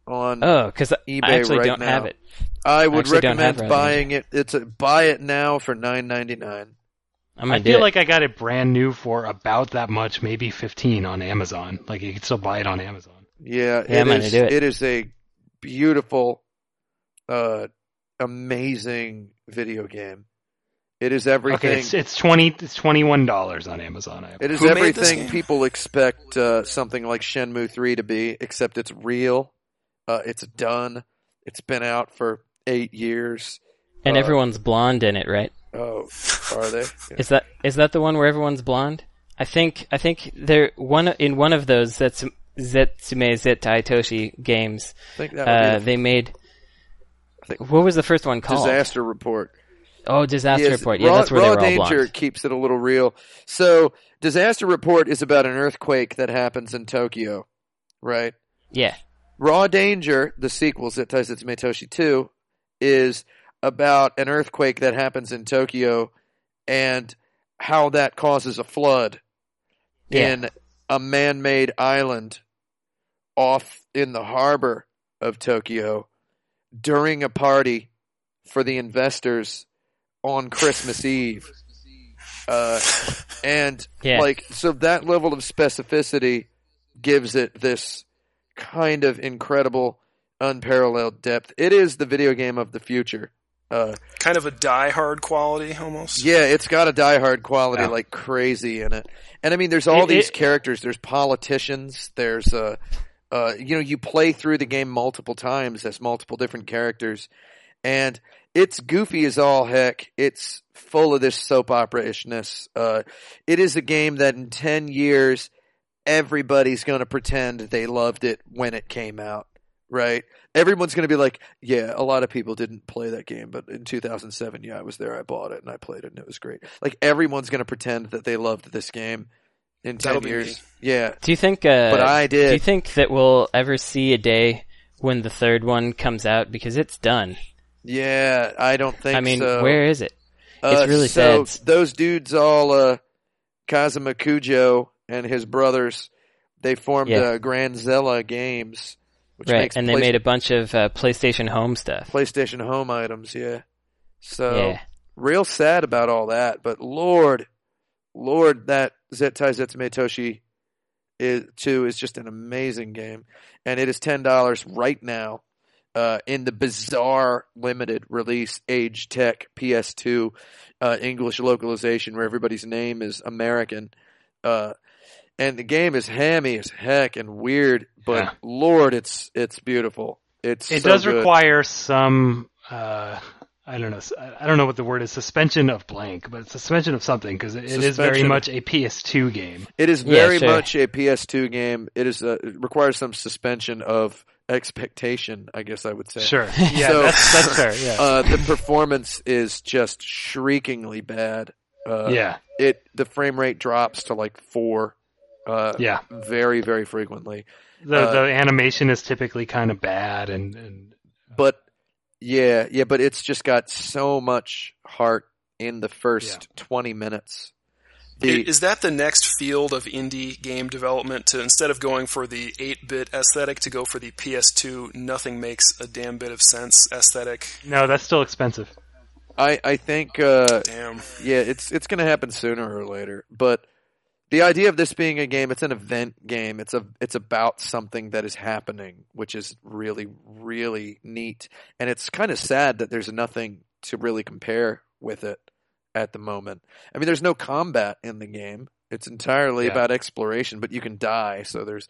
on eBay I actually don't have it. I would recommend buying it. It's buy it now for $9.99. I feel like I got it brand new for about that much, maybe $15 on Amazon. Like, you can still buy it on Amazon. Yeah, it is a beautiful, amazing video game. It is everything. Okay, it's $21 on Amazon. It is everything people expect something like Shenmue 3 to be, except it's real. It's done. It's been out for 8 years, and everyone's blonde in it, right? Oh, are they? Yeah. Is that the one where everyone's blonde? I think there one of those that's Zetsume Zettai Toshi games. I think that would be what was the first one called? Disaster Report. Oh, Disaster Report. Yeah, that's where they were all blocked. Raw Danger keeps it a little real. So, Disaster Report is about an earthquake that happens in Tokyo, right? Yeah. Raw Danger, the sequel, Zettai Zetsume Toshi 2, is about an earthquake that happens in Tokyo and how that causes a flood in a man-made island off in the harbor of Tokyo during a party for the investors on Christmas Eve. So that level of specificity gives it this kind of incredible, unparalleled depth. It is the video game of the future. Kind of a die-hard quality, almost. Yeah, it's got a die-hard quality like crazy in it. And I mean, there's all these characters. There's politicians. There's, you play through the game multiple times as multiple different characters. And it's goofy as all heck. It's full of this soap opera-ishness. It is a game that in 10 years, everybody's going to pretend they loved it when it came out. Right? Everyone's going to be like, yeah, a lot of people didn't play that game, but in 2007, I was there, I bought it, and I played it, and it was great. Like, everyone's going to pretend that they loved this game in 10 years. Yeah. Do you think, but I did. Do you think that we'll ever see a day when the third one comes out? Because it's done. Yeah, I don't think so. I mean, where is it? It's really sad. So, those dudes all, Kazuma Kujo and his brothers, they formed Granzella Games. They made a bunch of PlayStation Home stuff. PlayStation Home items, yeah. So, real sad about all that, but Lord, that Zettai Zetsume Toshi 2 is just an amazing game. And it is $10 right now in the bizarre limited release Age Tech PS2 English localization where everybody's name is American. And the game is hammy as heck and weird, but Lord, it's beautiful. It does require some I don't know what the word is, suspension of blank, but suspension of something because it is very much a PS2 game. It is very much a PS2 game. It is it requires some suspension of expectation, I guess I would say. Sure, yeah, so, that's fair. Yeah, the performance is just shriekingly bad. The frame rate drops to like 4. Very, very frequently. The animation is typically kind of bad, but it's just got so much heart in the first 20 minutes. Is that the next field of indie game development to, instead of going for the 8-bit aesthetic, to go for the PS2 nothing makes a damn bit of sense aesthetic? No, that's still expensive. I think, it's going to happen sooner or later, but the idea of this being a game, it's an event game. It's about something that is happening, which is really, really neat. And it's kind of sad that there's nothing to really compare with it at the moment. I mean, there's no combat in the game. It's entirely about exploration, but you can die, so there's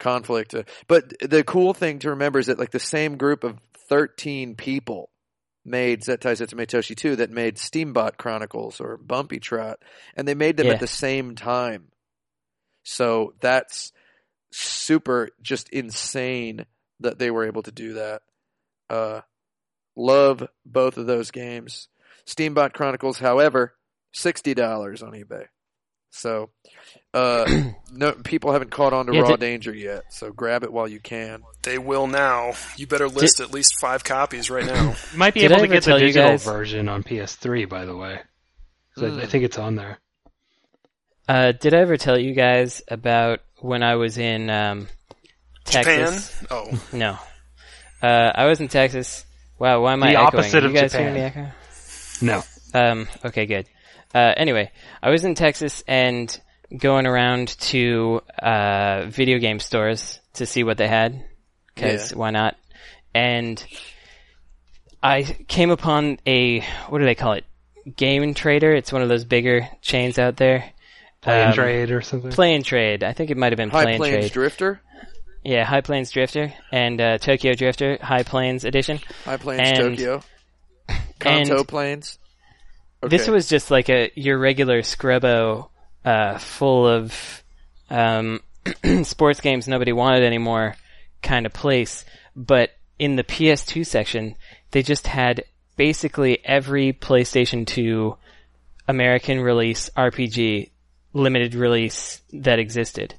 conflict. But the cool thing to remember is that like the same group of 13 people made Zettai Zetsume Toshi 2 that made Steambot Chronicles or Bumpy Trot, and they made them at the same time. So that's super just insane that they were able to do that. Love both of those games. Steambot Chronicles, however, $60 on eBay. So no, people haven't caught on to Raw Danger yet, so grab it while you can. They will now. You better list at least 5 copies right now. You might be able to get the digital version on PS3, by the way. So I think it's on there. Did I ever tell you guys about when I was in Texas? Japan? Oh. No. I was in Texas. Wow, why am I echoing? The opposite of Japan. No. Okay, good. Anyway, I was in Texas and going around to video game stores to see what they had, because why not? And I came upon a, what do they call it, Game Trader? It's one of those bigger chains out there. Play and Trade or something? Play and Trade. I think it might have been Play and Trade. High Plains Drifter? Yeah, High Plains Drifter and Tokyo Drifter, High Plains Edition. High Plains Tokyo. Kanto Plains. Okay. This was just like your regular Scrubbo full of sports games nobody wanted anymore kind of place. But in the PS2 section, they just had basically every PlayStation 2 American release RPG limited release that existed.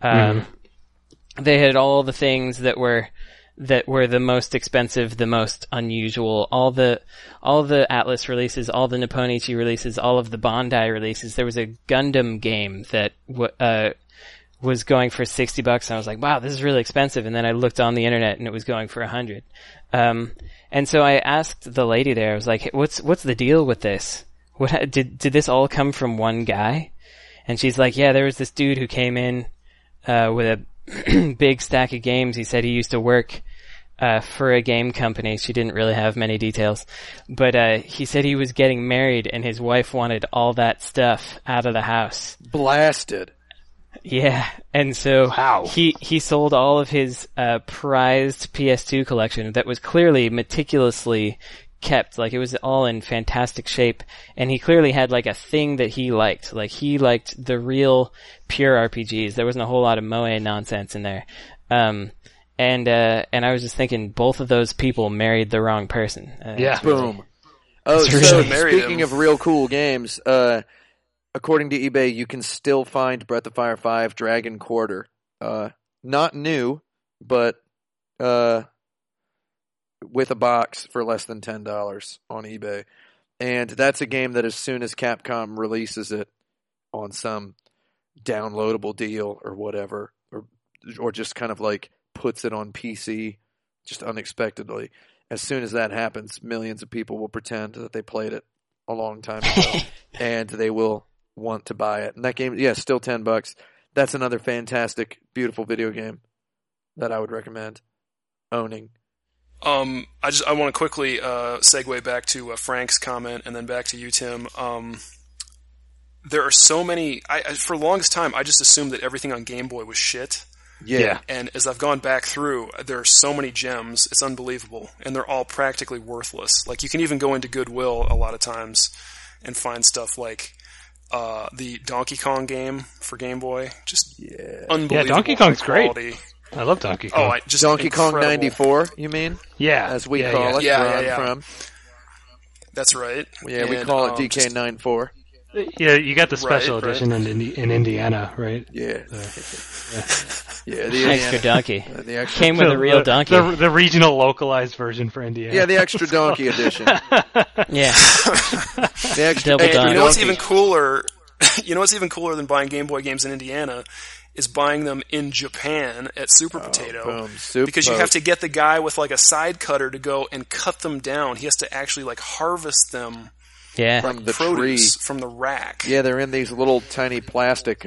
They had all the things that were the most expensive, the most unusual, all the Atlas releases, all the Nipponichi releases, all of the Bandai releases. There was a Gundam game that was going for $60, and I was like, wow, this is really expensive. And then I looked on the internet, and it was going for $100. And so I asked the lady there, I was like, hey, what's the deal with this? What did this all come from one guy? And she's like, yeah, there was this dude who came in with a big stack of games. He said he used to work for a game company. She didn't really have many details, but he said he was getting married and his wife wanted all that stuff out of the house. Blasted. Yeah. And so he sold all of his prized PS2 collection that was clearly meticulously kept. Like, it was all in fantastic shape, and he clearly had like a thing that he liked. Like, he liked the real pure RPGs. There wasn't a whole lot of moe nonsense in there. And I was just thinking, both of those people married the wrong person. Yeah, boom. Really, oh, so speaking of real cool games, according to eBay, you can still find Breath of Fire 5 Dragon Quarter. Not new, but with a box for less than $10 on eBay. And that's a game that as soon as Capcom releases it on some downloadable deal or whatever, or just kind of like puts it on PC just unexpectedly, as soon as that happens, millions of people will pretend that they played it a long time ago and they will want to buy it. And that game, yeah, still $10. That's another fantastic, beautiful video game that I would recommend owning. I want to quickly segue back to Frank's comment and then back to you, Tim. There are so many. For the longest time, I just assumed that everything on Game Boy was shit. Yeah. And as I've gone back through, there are so many gems. It's unbelievable, and they're all practically worthless. Like, you can even go into Goodwill a lot of times and find stuff like the Donkey Kong game for Game Boy. Just unbelievable. Yeah, Donkey Kong's quality. Great. I love Donkey Kong. Oh, just Donkey incredible. Kong 94, you mean? Yeah. As we call it, from. That's right. Yeah, and we call it DK94. Yeah, you got the special edition in Indiana, right? Yeah. Yeah, the extra donkey. The extra came with a real donkey. The regional localized version for Indiana. Yeah, the extra donkey edition. Yeah. The extra donkey. You know what's even cooler? You know what's even cooler than buying Game Boy games in Indiana? Is buying them in Japan at Super Potato. Because you have to get the guy with like a side cutter to go and cut them down. He has to actually like harvest them from the produce tree. From the rack. Yeah, they're in these little tiny plastic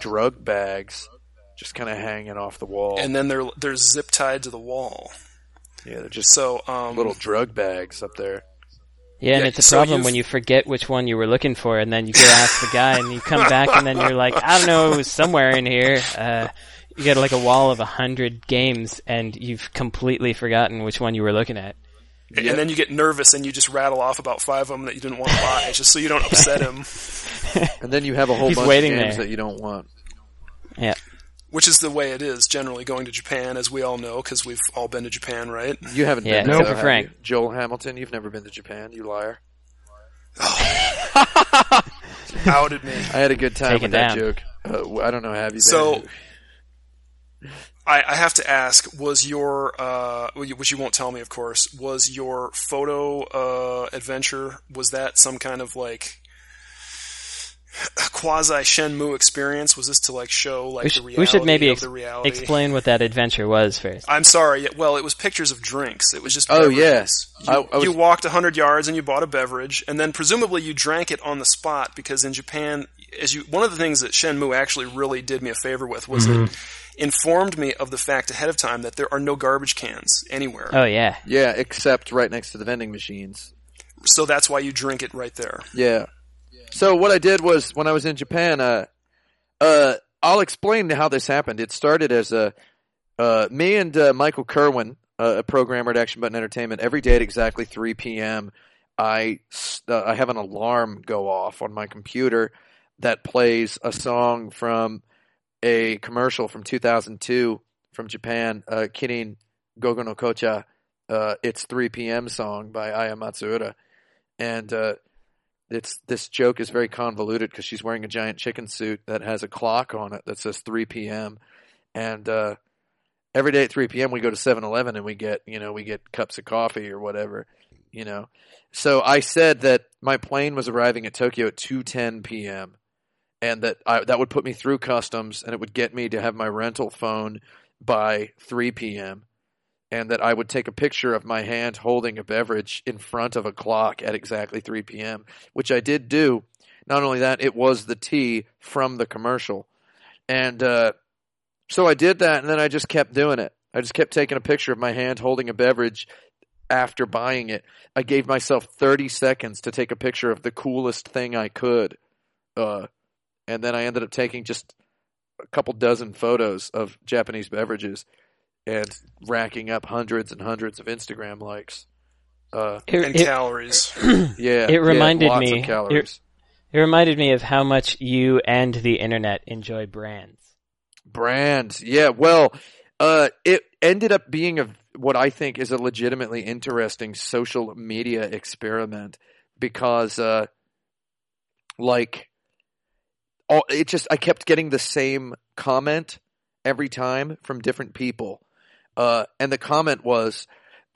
drug bags just kind of hanging off the wall. And then they're zip tied to the wall. Yeah, they're just little drug bags up there. Yeah, and it's a problem when you forget which one you were looking for, and then you go ask the guy, and you come back, and then you're like, I don't know, it was somewhere in here. You got like a wall of 100 games, and you've completely forgotten which one you were looking at. And then you get nervous, and you just rattle off about 5 of them that you didn't want to buy, just so you don't upset him. And then you have a whole bunch of games that you don't want. Yeah. Which is the way it is generally going to Japan, as we all know, because we've all been to Japan, right? You haven't been to Japan. Frank. Joel Hamilton, you've never been to Japan, you liar. Oh. Outed me. I had a good time with that joke. I don't know, have you been? So, I have to ask, was your, which you won't tell me, of course, was your photo adventure, was that some kind of like quasi Shenmue experience? Was this to like show like the reality? We should maybe explain what that adventure was first. I'm sorry. Well, it was pictures of drinks. It was just beverages. Oh yes. You walked 100 yards and you bought a beverage, and then presumably you drank it on the spot, because in Japan, one of the things that Shenmue actually really did me a favor with was it informed me of the fact ahead of time that there are no garbage cans anywhere. Oh yeah. Yeah, except right next to the vending machines. So that's why you drink it right there. Yeah. So what I did was, when I was in Japan, I'll explain how this happened. It started as me and Michael Kerwin, a programmer at Action Button Entertainment, every day at exactly 3 p.m., I have an alarm go off on my computer that plays a song from a commercial from 2002 from Japan, Kirin Gogo no Kocha, It's 3 p.m. song by Aya Matsuura. And it's, this joke is very convoluted because she's wearing a giant chicken suit that has a clock on it that says 3 p.m. And every day at 3 p.m. we go to 7-Eleven and we get, you know, we get cups of coffee or whatever, you know. So I said that my plane was arriving at Tokyo at 2:10 p.m. and that that would put me through customs and it would get me to have my rental phone by 3 p.m. and that I would take a picture of my hand holding a beverage in front of a clock at exactly 3 p.m., which I did do. Not only that, it was the tea from the commercial. And so I did that, and then I just kept doing it. I just kept taking a picture of my hand holding a beverage after buying it. I gave myself 30 seconds to take a picture of the coolest thing I could. And then I ended up taking just a couple dozen photos of Japanese beverages and racking up hundreds and hundreds of Instagram likes and calories. Yeah, it reminded me. Of calories. It reminded me of how much you and the internet enjoy brands. Brands, yeah. Well, it ended up being what I think is a legitimately interesting social media experiment because, I kept getting the same comment every time from different people. And the comment was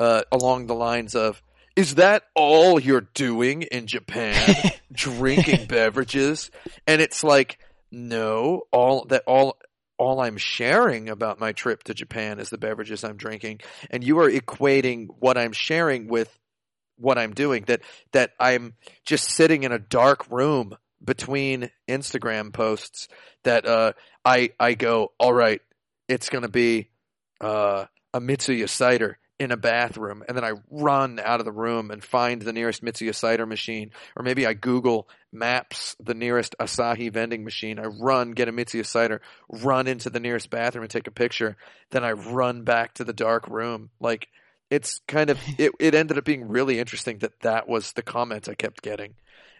along the lines of, "Is that all you're doing in Japan? Drinking beverages?" And it's like, no, all I'm sharing about my trip to Japan is the beverages I'm drinking. And you are equating what I'm sharing with what I'm doing, that I'm just sitting in a dark room between Instagram posts that I go, all right, it's going to be a Mitsuya cider in a bathroom, and then I run out of the room and find the nearest Mitsuya cider machine, or maybe I Google Maps the nearest Asahi vending machine. I run, get a Mitsuya cider, run into the nearest bathroom and take a picture, then I run back to the dark room. Like, it's kind of it ended up being really interesting that was the comment I kept getting.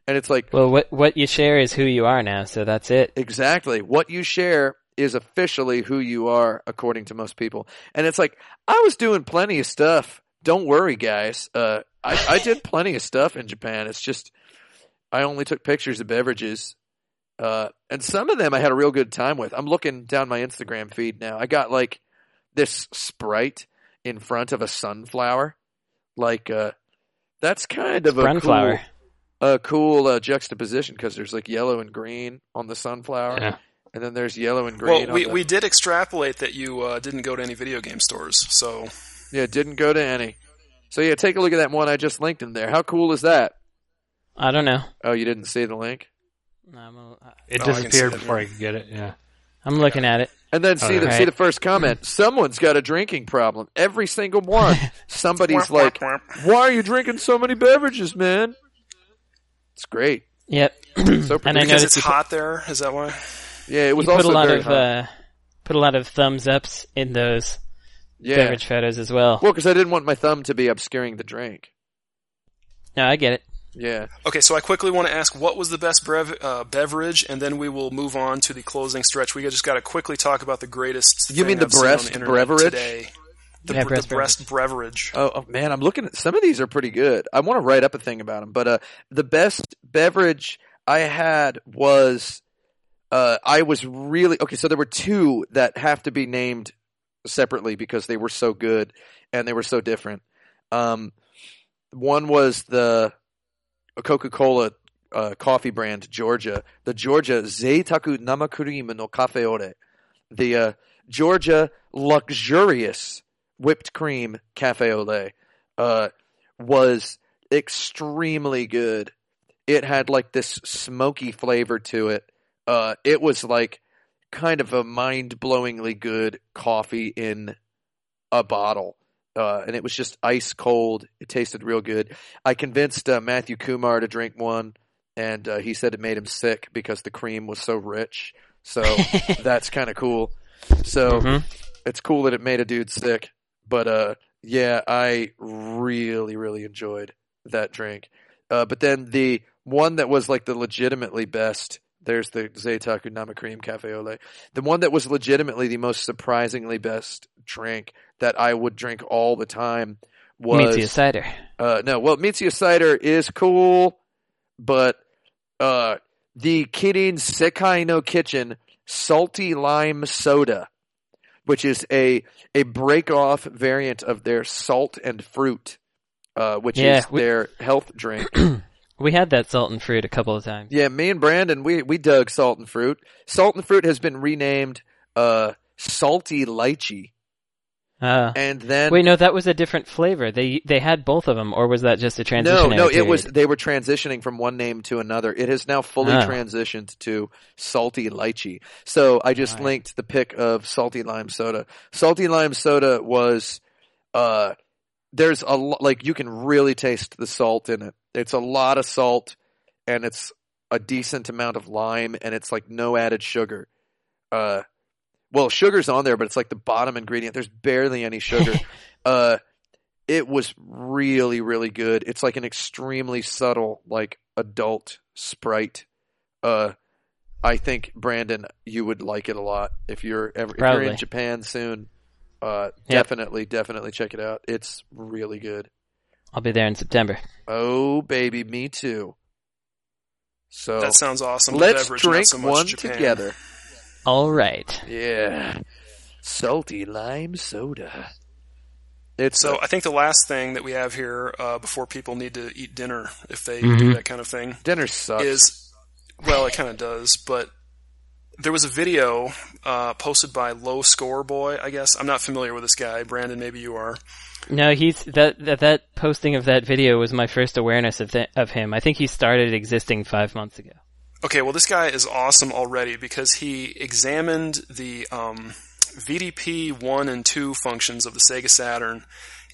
And it's like, well, what you share is who you are now, so that's it. Exactly. What you share is officially who you are, according to most people. And it's like, I was doing plenty of stuff. Don't worry, guys. I did plenty of stuff in Japan. It's just, I only took pictures of beverages. And some of them I had a real good time with. I'm looking down my Instagram feed now. I got like this Sprite in front of a sunflower. Like, that's kind of sunflower. A cool juxtaposition, because there's like yellow and green on the sunflower, yeah. And then there's yellow and green. Well, we did extrapolate that you didn't go to any video game stores, so yeah, didn't go to any. So yeah, take a look at that one I just linked in there. How cool is that? I don't know. Oh, you didn't see the link? It disappeared before I could get it. Yeah, I'm looking at it. And then see the first comment. Someone's got a drinking problem. Every single one. Somebody's like, "Why are you drinking so many beverages, man?" It's great. Yep. So and I noticed it's hot there. Is that why? Yeah, it was also very hot. Put a lot of thumbs ups in those beverage photos as well. Well, because I didn't want my thumb to be obscuring the drink. No, I get it. Yeah. Okay, so I quickly want to ask, what was the best beverage, and then we will move on to the closing stretch. We just got to quickly talk about the greatest. You mean the breast beverage today? The breast beverage. Oh, man, I'm looking at some of these are pretty good. I want to write up a thing about them, but the best beverage I had was so there were two that have to be named separately because they were so good and they were so different. One was the Coca-Cola coffee brand Georgia, the Georgia Zeitaku Namakurimu no Cafeore, the Georgia Luxurious Whipped Cream Cafe au lait was extremely good. It had like this smoky flavor to it. It was like kind of a mind-blowingly good coffee in a bottle. And it was just ice cold. It tasted real good. I convinced Matthew Kumar to drink one, and he said it made him sick because the cream was so rich. So that's kind of cool. So it's cool that it made a dude sick. But, yeah, I really, really enjoyed that drink. But then the one that was like the legitimately best There's the Zeitaku Nama Cream Cafe Au Lait. The one that was legitimately the most surprisingly best drink that I would drink all the time was... Mitsuya Cider. Mitsuya Cider is cool, but the Kirin Sekai no Kitchen Salty Lime Soda, which is a break-off variant of their Salt and Fruit, which is their health drink. We had that Salt and Fruit a couple of times. Yeah, me and Brandon, we dug Salt and Fruit. Salt and Fruit has been renamed Salty Lychee. And then wait, no, that was a different flavor. They had both of them, or was that just a transition? No, it was. They were transitioning from one name to another. It has now fully transitioned to Salty Lychee. So I just linked the pick of Salty Lime Soda. Salty Lime Soda was there's a lot, like you can really taste the salt in it. It's a lot of salt, and it's a decent amount of lime, and it's like no added sugar. Well, sugar's on there, but it's like the bottom ingredient. There's barely any sugar. It was really, really good. It's like an extremely subtle, like adult Sprite. I think, Brandon, you would like it a lot if you're in Japan soon. Definitely check it out. It's really good. I'll be there in September. Oh, baby, me too. So that sounds awesome. Let's drink one together. All right. Yeah. Salty lime soda. I think the last thing that we have here before people need to eat dinner, if they do that kind of thing. Dinner sucks. Well, it kind of does, but there was a video posted by Low Score Boy, I guess. I'm not familiar with this guy. Brandon, maybe you are. No, he's that posting of that video was my first awareness of him. I think he started existing 5 months ago. Okay, well, this guy is awesome already because he examined the VDP 1 and 2 functions of the Sega Saturn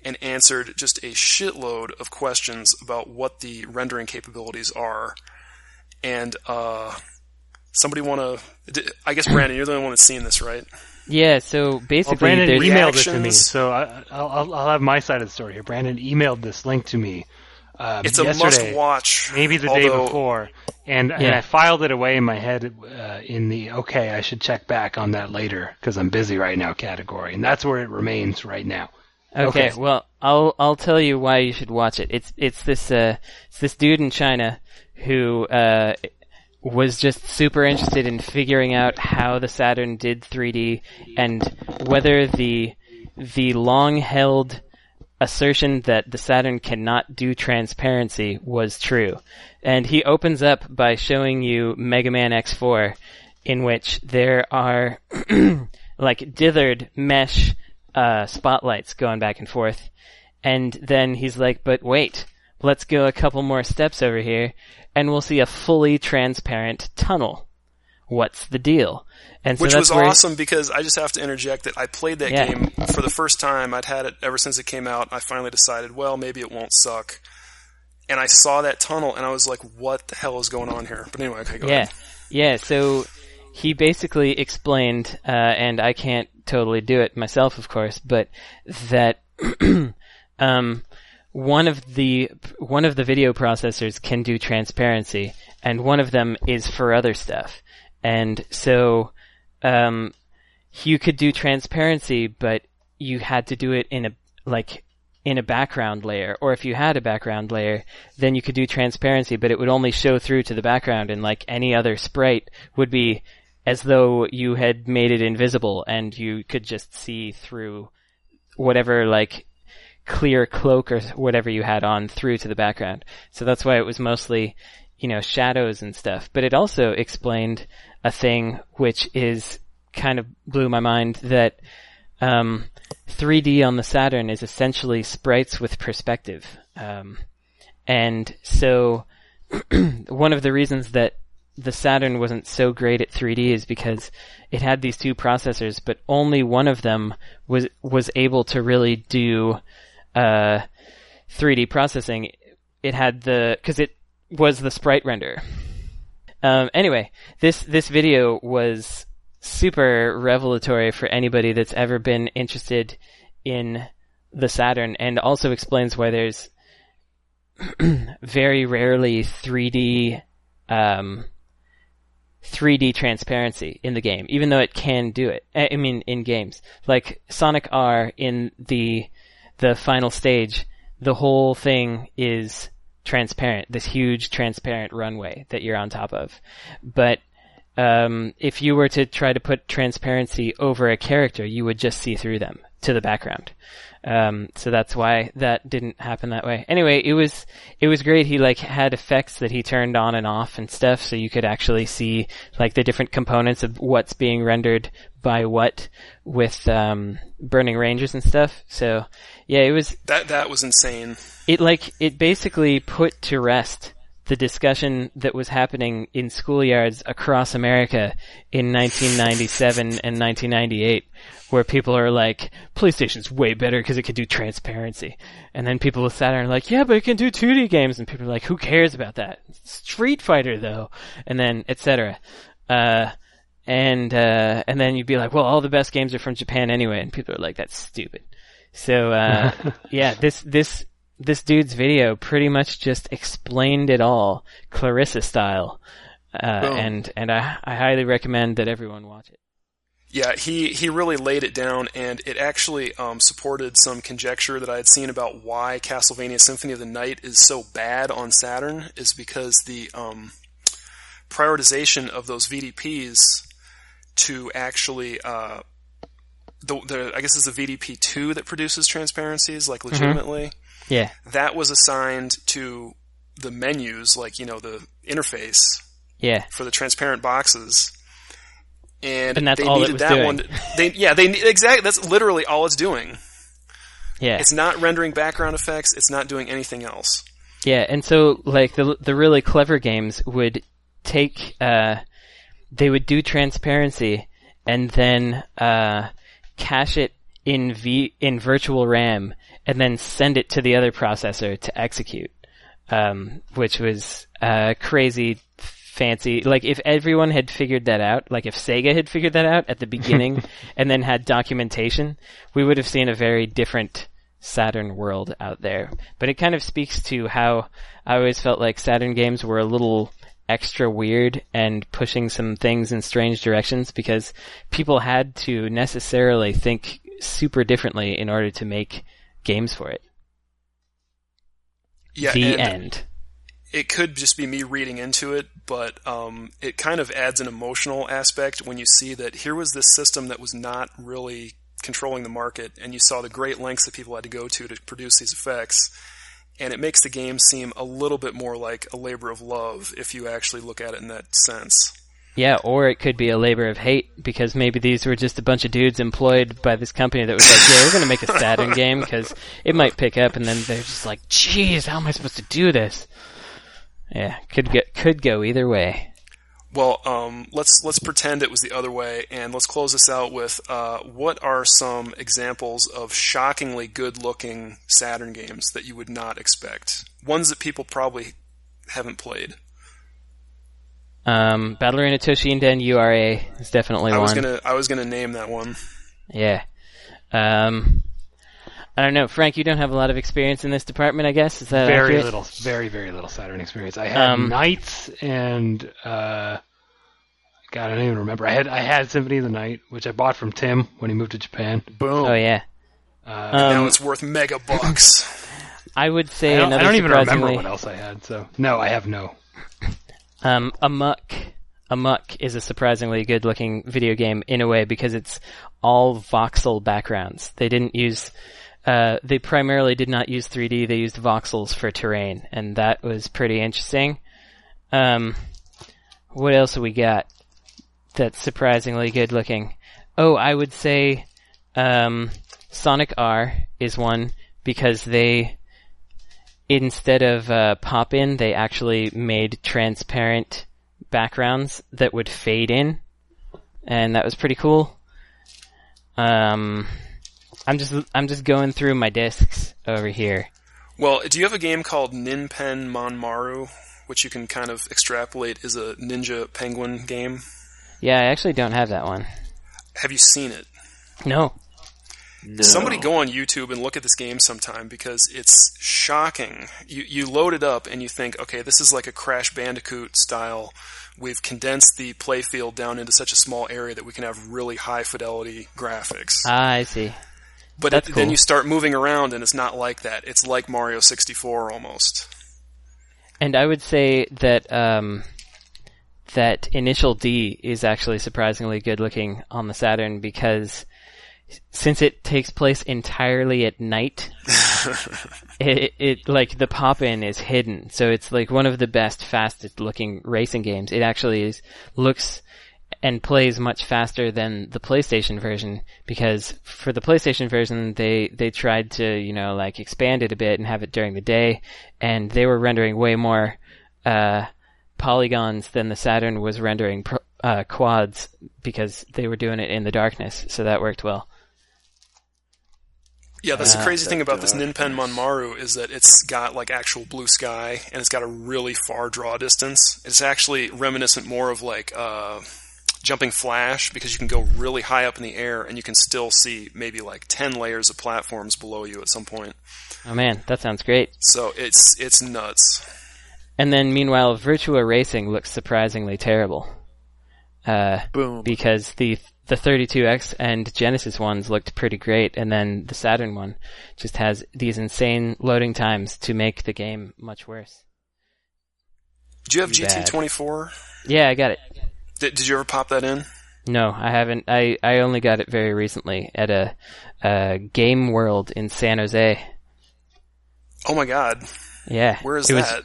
and answered just a shitload of questions about what the rendering capabilities are. And somebody want to... I guess, Brandon, you're the only one that's seen this, right? Yeah, so basically... Well, Brandon emailed it to me, so I'll have my side of the story here. Brandon emailed this link to me. It's a must-watch. Maybe the day before. And I filed it away in my head I should check back on that later because I'm busy right now category. And that's where it remains right now. Okay. Well, I'll tell you why you should watch it. It's this dude in China who was just super interested in figuring out how the Saturn did 3D and whether the long-held assertion that the Saturn cannot do transparency was true. And he opens up by showing you Mega Man X4, in which there are like dithered mesh spotlights going back and forth. And then he's like, but wait, let's go a couple more steps over here and we'll see a fully transparent tunnel. What's the deal? And so Which was awesome because I just have to interject that I played that game for the first time. I'd had it ever since it came out. I finally decided, well, maybe it won't suck. And I saw that tunnel and I was like, what the hell is going on here? But anyway, okay, go ahead. Yeah, so he basically explained, and I can't totally do it myself, of course, but that one of the video processors can do transparency and one of them is for other stuff. And so, you could do transparency, but you had to do it in a background layer. Or if you had a background layer, then you could do transparency, but it would only show through to the background, and like any other sprite would be as though you had made it invisible and you could just see through whatever, like, clear cloak or whatever you had on through to the background. So that's why it was mostly, shadows and stuff. But it also explained a thing which is kind of blew my mind, that 3D on the Saturn is essentially sprites with perspective. And so one of the reasons that the Saturn wasn't so great at 3D is because it had these two processors, but only one of them was able to really do 3D processing. It had because it was the sprite renderer. Anyway, this video was super revelatory for anybody that's ever been interested in the Saturn, and also explains why there's very rarely 3D 3D transparency in the game, even though it can do it. I mean, in games. Like, Sonic R in the final stage, the whole thing is transparent, this huge transparent runway that you're on top of. But if you were to try to put transparency over a character, you would just see through them to the background. So that's why that didn't happen that way. Anyway, it was great. He like had effects that he turned on and off and stuff, so you could actually see like the different components of what's being rendered by what with Burning Rangers and stuff. So yeah, it was that was insane. It basically put to rest the discussion that was happening in schoolyards across America in 1997 and 1998, where people are like, PlayStation's way better because it can do transparency. And then people with Saturn are like, yeah, but it can do 2D games. And people are like, who cares about that? Street Fighter, though. And then, etc. And then you'd be like, well, all the best games are from Japan anyway. And people are like, that's stupid. So, yeah, this dude's video pretty much just explained it all, Clarissa style. And I highly recommend that everyone watch it. Yeah, he really laid it down, and it actually supported some conjecture that I had seen about why Castlevania Symphony of the Night is so bad on Saturn, is because the prioritization of those VDPs to actually... I guess it's the VDP 2 that produces transparencies, like legitimately... Mm-hmm. Yeah. That was assigned to the menus, like, you know, the interface. Yeah. For the transparent boxes. And that's all it was doing. Exactly. That's literally all it's doing. Yeah. It's not rendering background effects. It's not doing anything else. Yeah. And so, like, the really clever games would take, they would do transparency and then, cache it in virtual RAM, and then send it to the other processor to execute, which was crazy fancy. Like, if everyone had figured that out, like if Sega had figured that out at the beginning and then had documentation, we would have seen a very different Saturn world out there. But it kind of speaks to how I always felt like Saturn games were a little extra weird and pushing some things in strange directions, because people had to necessarily think super differently in order to make games for it. Yeah, the end. It could just be me reading into it, but it kind of adds an emotional aspect when you see that here was this system that was not really controlling the market, and you saw the great lengths that people had to go to produce these effects, and it makes the game seem a little bit more like a labor of love if you actually look at it in that sense. Yeah, or it could be a labor of hate, because maybe these were just a bunch of dudes employed by this company that was like, yeah, we're going to make a Saturn game because it might pick up, and then they're just like, geez, how am I supposed to do this? Yeah, could go either way. Well, let's pretend it was the other way, and let's close this out with what are some examples of shockingly good-looking Saturn games that you would not expect? Ones that people probably haven't played. Battle Arena Toshinden URA is definitely one. I was gonna name that one. Yeah. I don't know, Frank. You don't have a lot of experience in this department, I guess. Is that very accurate? Little, very very little Saturn experience. I had Nights and God, I don't even remember. I had Symphony of the Night, which I bought from Tim when he moved to Japan. Boom. Oh yeah. Now it's worth $mega. I would say I don't even remember what else I had. So no, I have no. Amok is a surprisingly good-looking video game in a way, because it's all voxel backgrounds. They didn't use, they primarily did not use 3D. They used voxels for terrain, and that was pretty interesting. What else have we got that's surprisingly good-looking? Oh, I would say Sonic R is one, because they... Instead of pop-in, they actually made transparent backgrounds that would fade in, and that was pretty cool. I'm just going through my discs over here. Well, do you have a game called Ninpen Monmaru, which you can kind of extrapolate is a ninja penguin game? Yeah, I actually don't have that one. Have you seen it? No. No. Somebody go on YouTube and look at this game sometime, because it's shocking. You load it up and you think, okay, this is like a Crash Bandicoot style. We've condensed the playfield down into such a small area that we can have really high fidelity graphics. Ah, I see. But then you start moving around and it's not like that. It's like Mario 64 almost. And I would say that that Initial D is actually surprisingly good looking on the Saturn, because since it takes place entirely at night, it like the pop-in is hidden. So it's like one of the best, fastest looking racing games. It actually looks and plays much faster than the PlayStation version, because for the PlayStation version, they tried to, expand it a bit and have it during the day, and they were rendering way more polygons than the Saturn was rendering quads, because they were doing it in the darkness, so that worked well. Yeah, that's the crazy thing about this Ninpen Monmaru, is that it's got like actual blue sky, and it's got a really far draw distance. It's actually reminiscent more of like Jumping Flash, because you can go really high up in the air and you can still see maybe like 10 layers of platforms below you at some point. Oh man, that sounds great. So it's nuts. And then meanwhile, Virtua Racing looks surprisingly terrible. Boom. Because the 32X and Genesis ones looked pretty great, and then the Saturn one just has these insane loading times to make the game much worse. Do you have GT24? Yeah, I got it. Did you ever pop that in? No, I haven't. I only got it very recently at a Game World in San Jose. Oh my god! Yeah, where is that?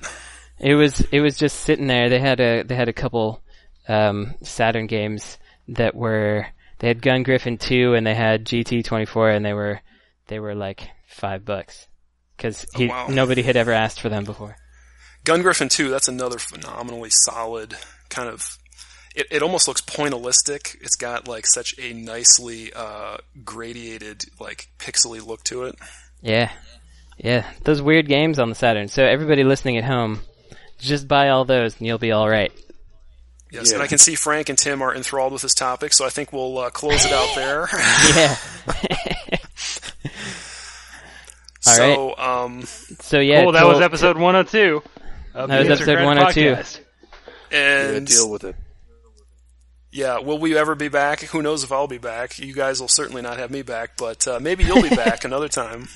It was just sitting there. They had a couple Saturn games that were. They had Gun Griffin 2 and they had GT24, and they were like $5 because nobody had ever asked for them before. Gun Griffin 2, that's another phenomenally solid kind of. It almost looks pointillistic. It's got like such a nicely gradiated, like pixely look to it. Yeah. Those weird games on the Saturn. So everybody listening at home, just buy all those, and you'll be all right. Yes, yeah. And I can see Frank and Tim are enthralled with this topic, so I think we'll close it out there. Yeah. All right. So yeah. Cool. That was episode 102. That was episode 102. And deal with it. Yeah, will we ever be back? Who knows if I'll be back. You guys will certainly not have me back, but maybe you'll be back another time.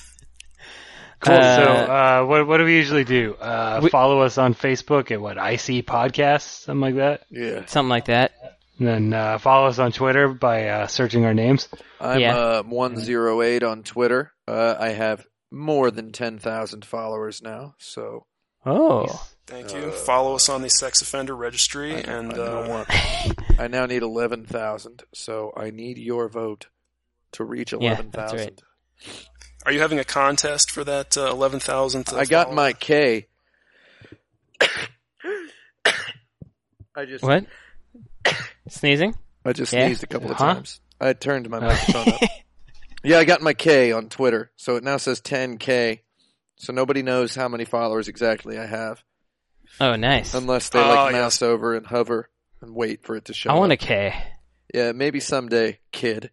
Cool. So what do we usually do? Follow us on Facebook at IC Podcasts, something like that? Yeah. Something like that. And then follow us on Twitter by searching our names. I'm 108 on Twitter. I have more than 10,000 followers now, so... Oh. Thank you. Follow us on the Sex Offender Registry. I now need 11,000, so I need your vote to reach 11,000. Yeah, right. Are you having a contest for that 11,000th? I got my K. I just what? Sneezing? I just sneezed a couple of times. I turned my microphone up. Yeah, I got my K on Twitter, so it now says 10K. So nobody knows how many followers exactly I have. Oh, nice. Unless they mouse over and hover and wait for it to show up. I want a K. Yeah, maybe someday, kid.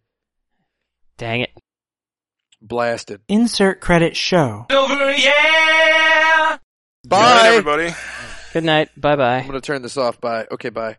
Dang it. Blasted. Insert credit show. Over, yeah! Bye! Good night, everybody. Good night. Bye-bye. I'm going to turn this off. Bye. Okay, bye.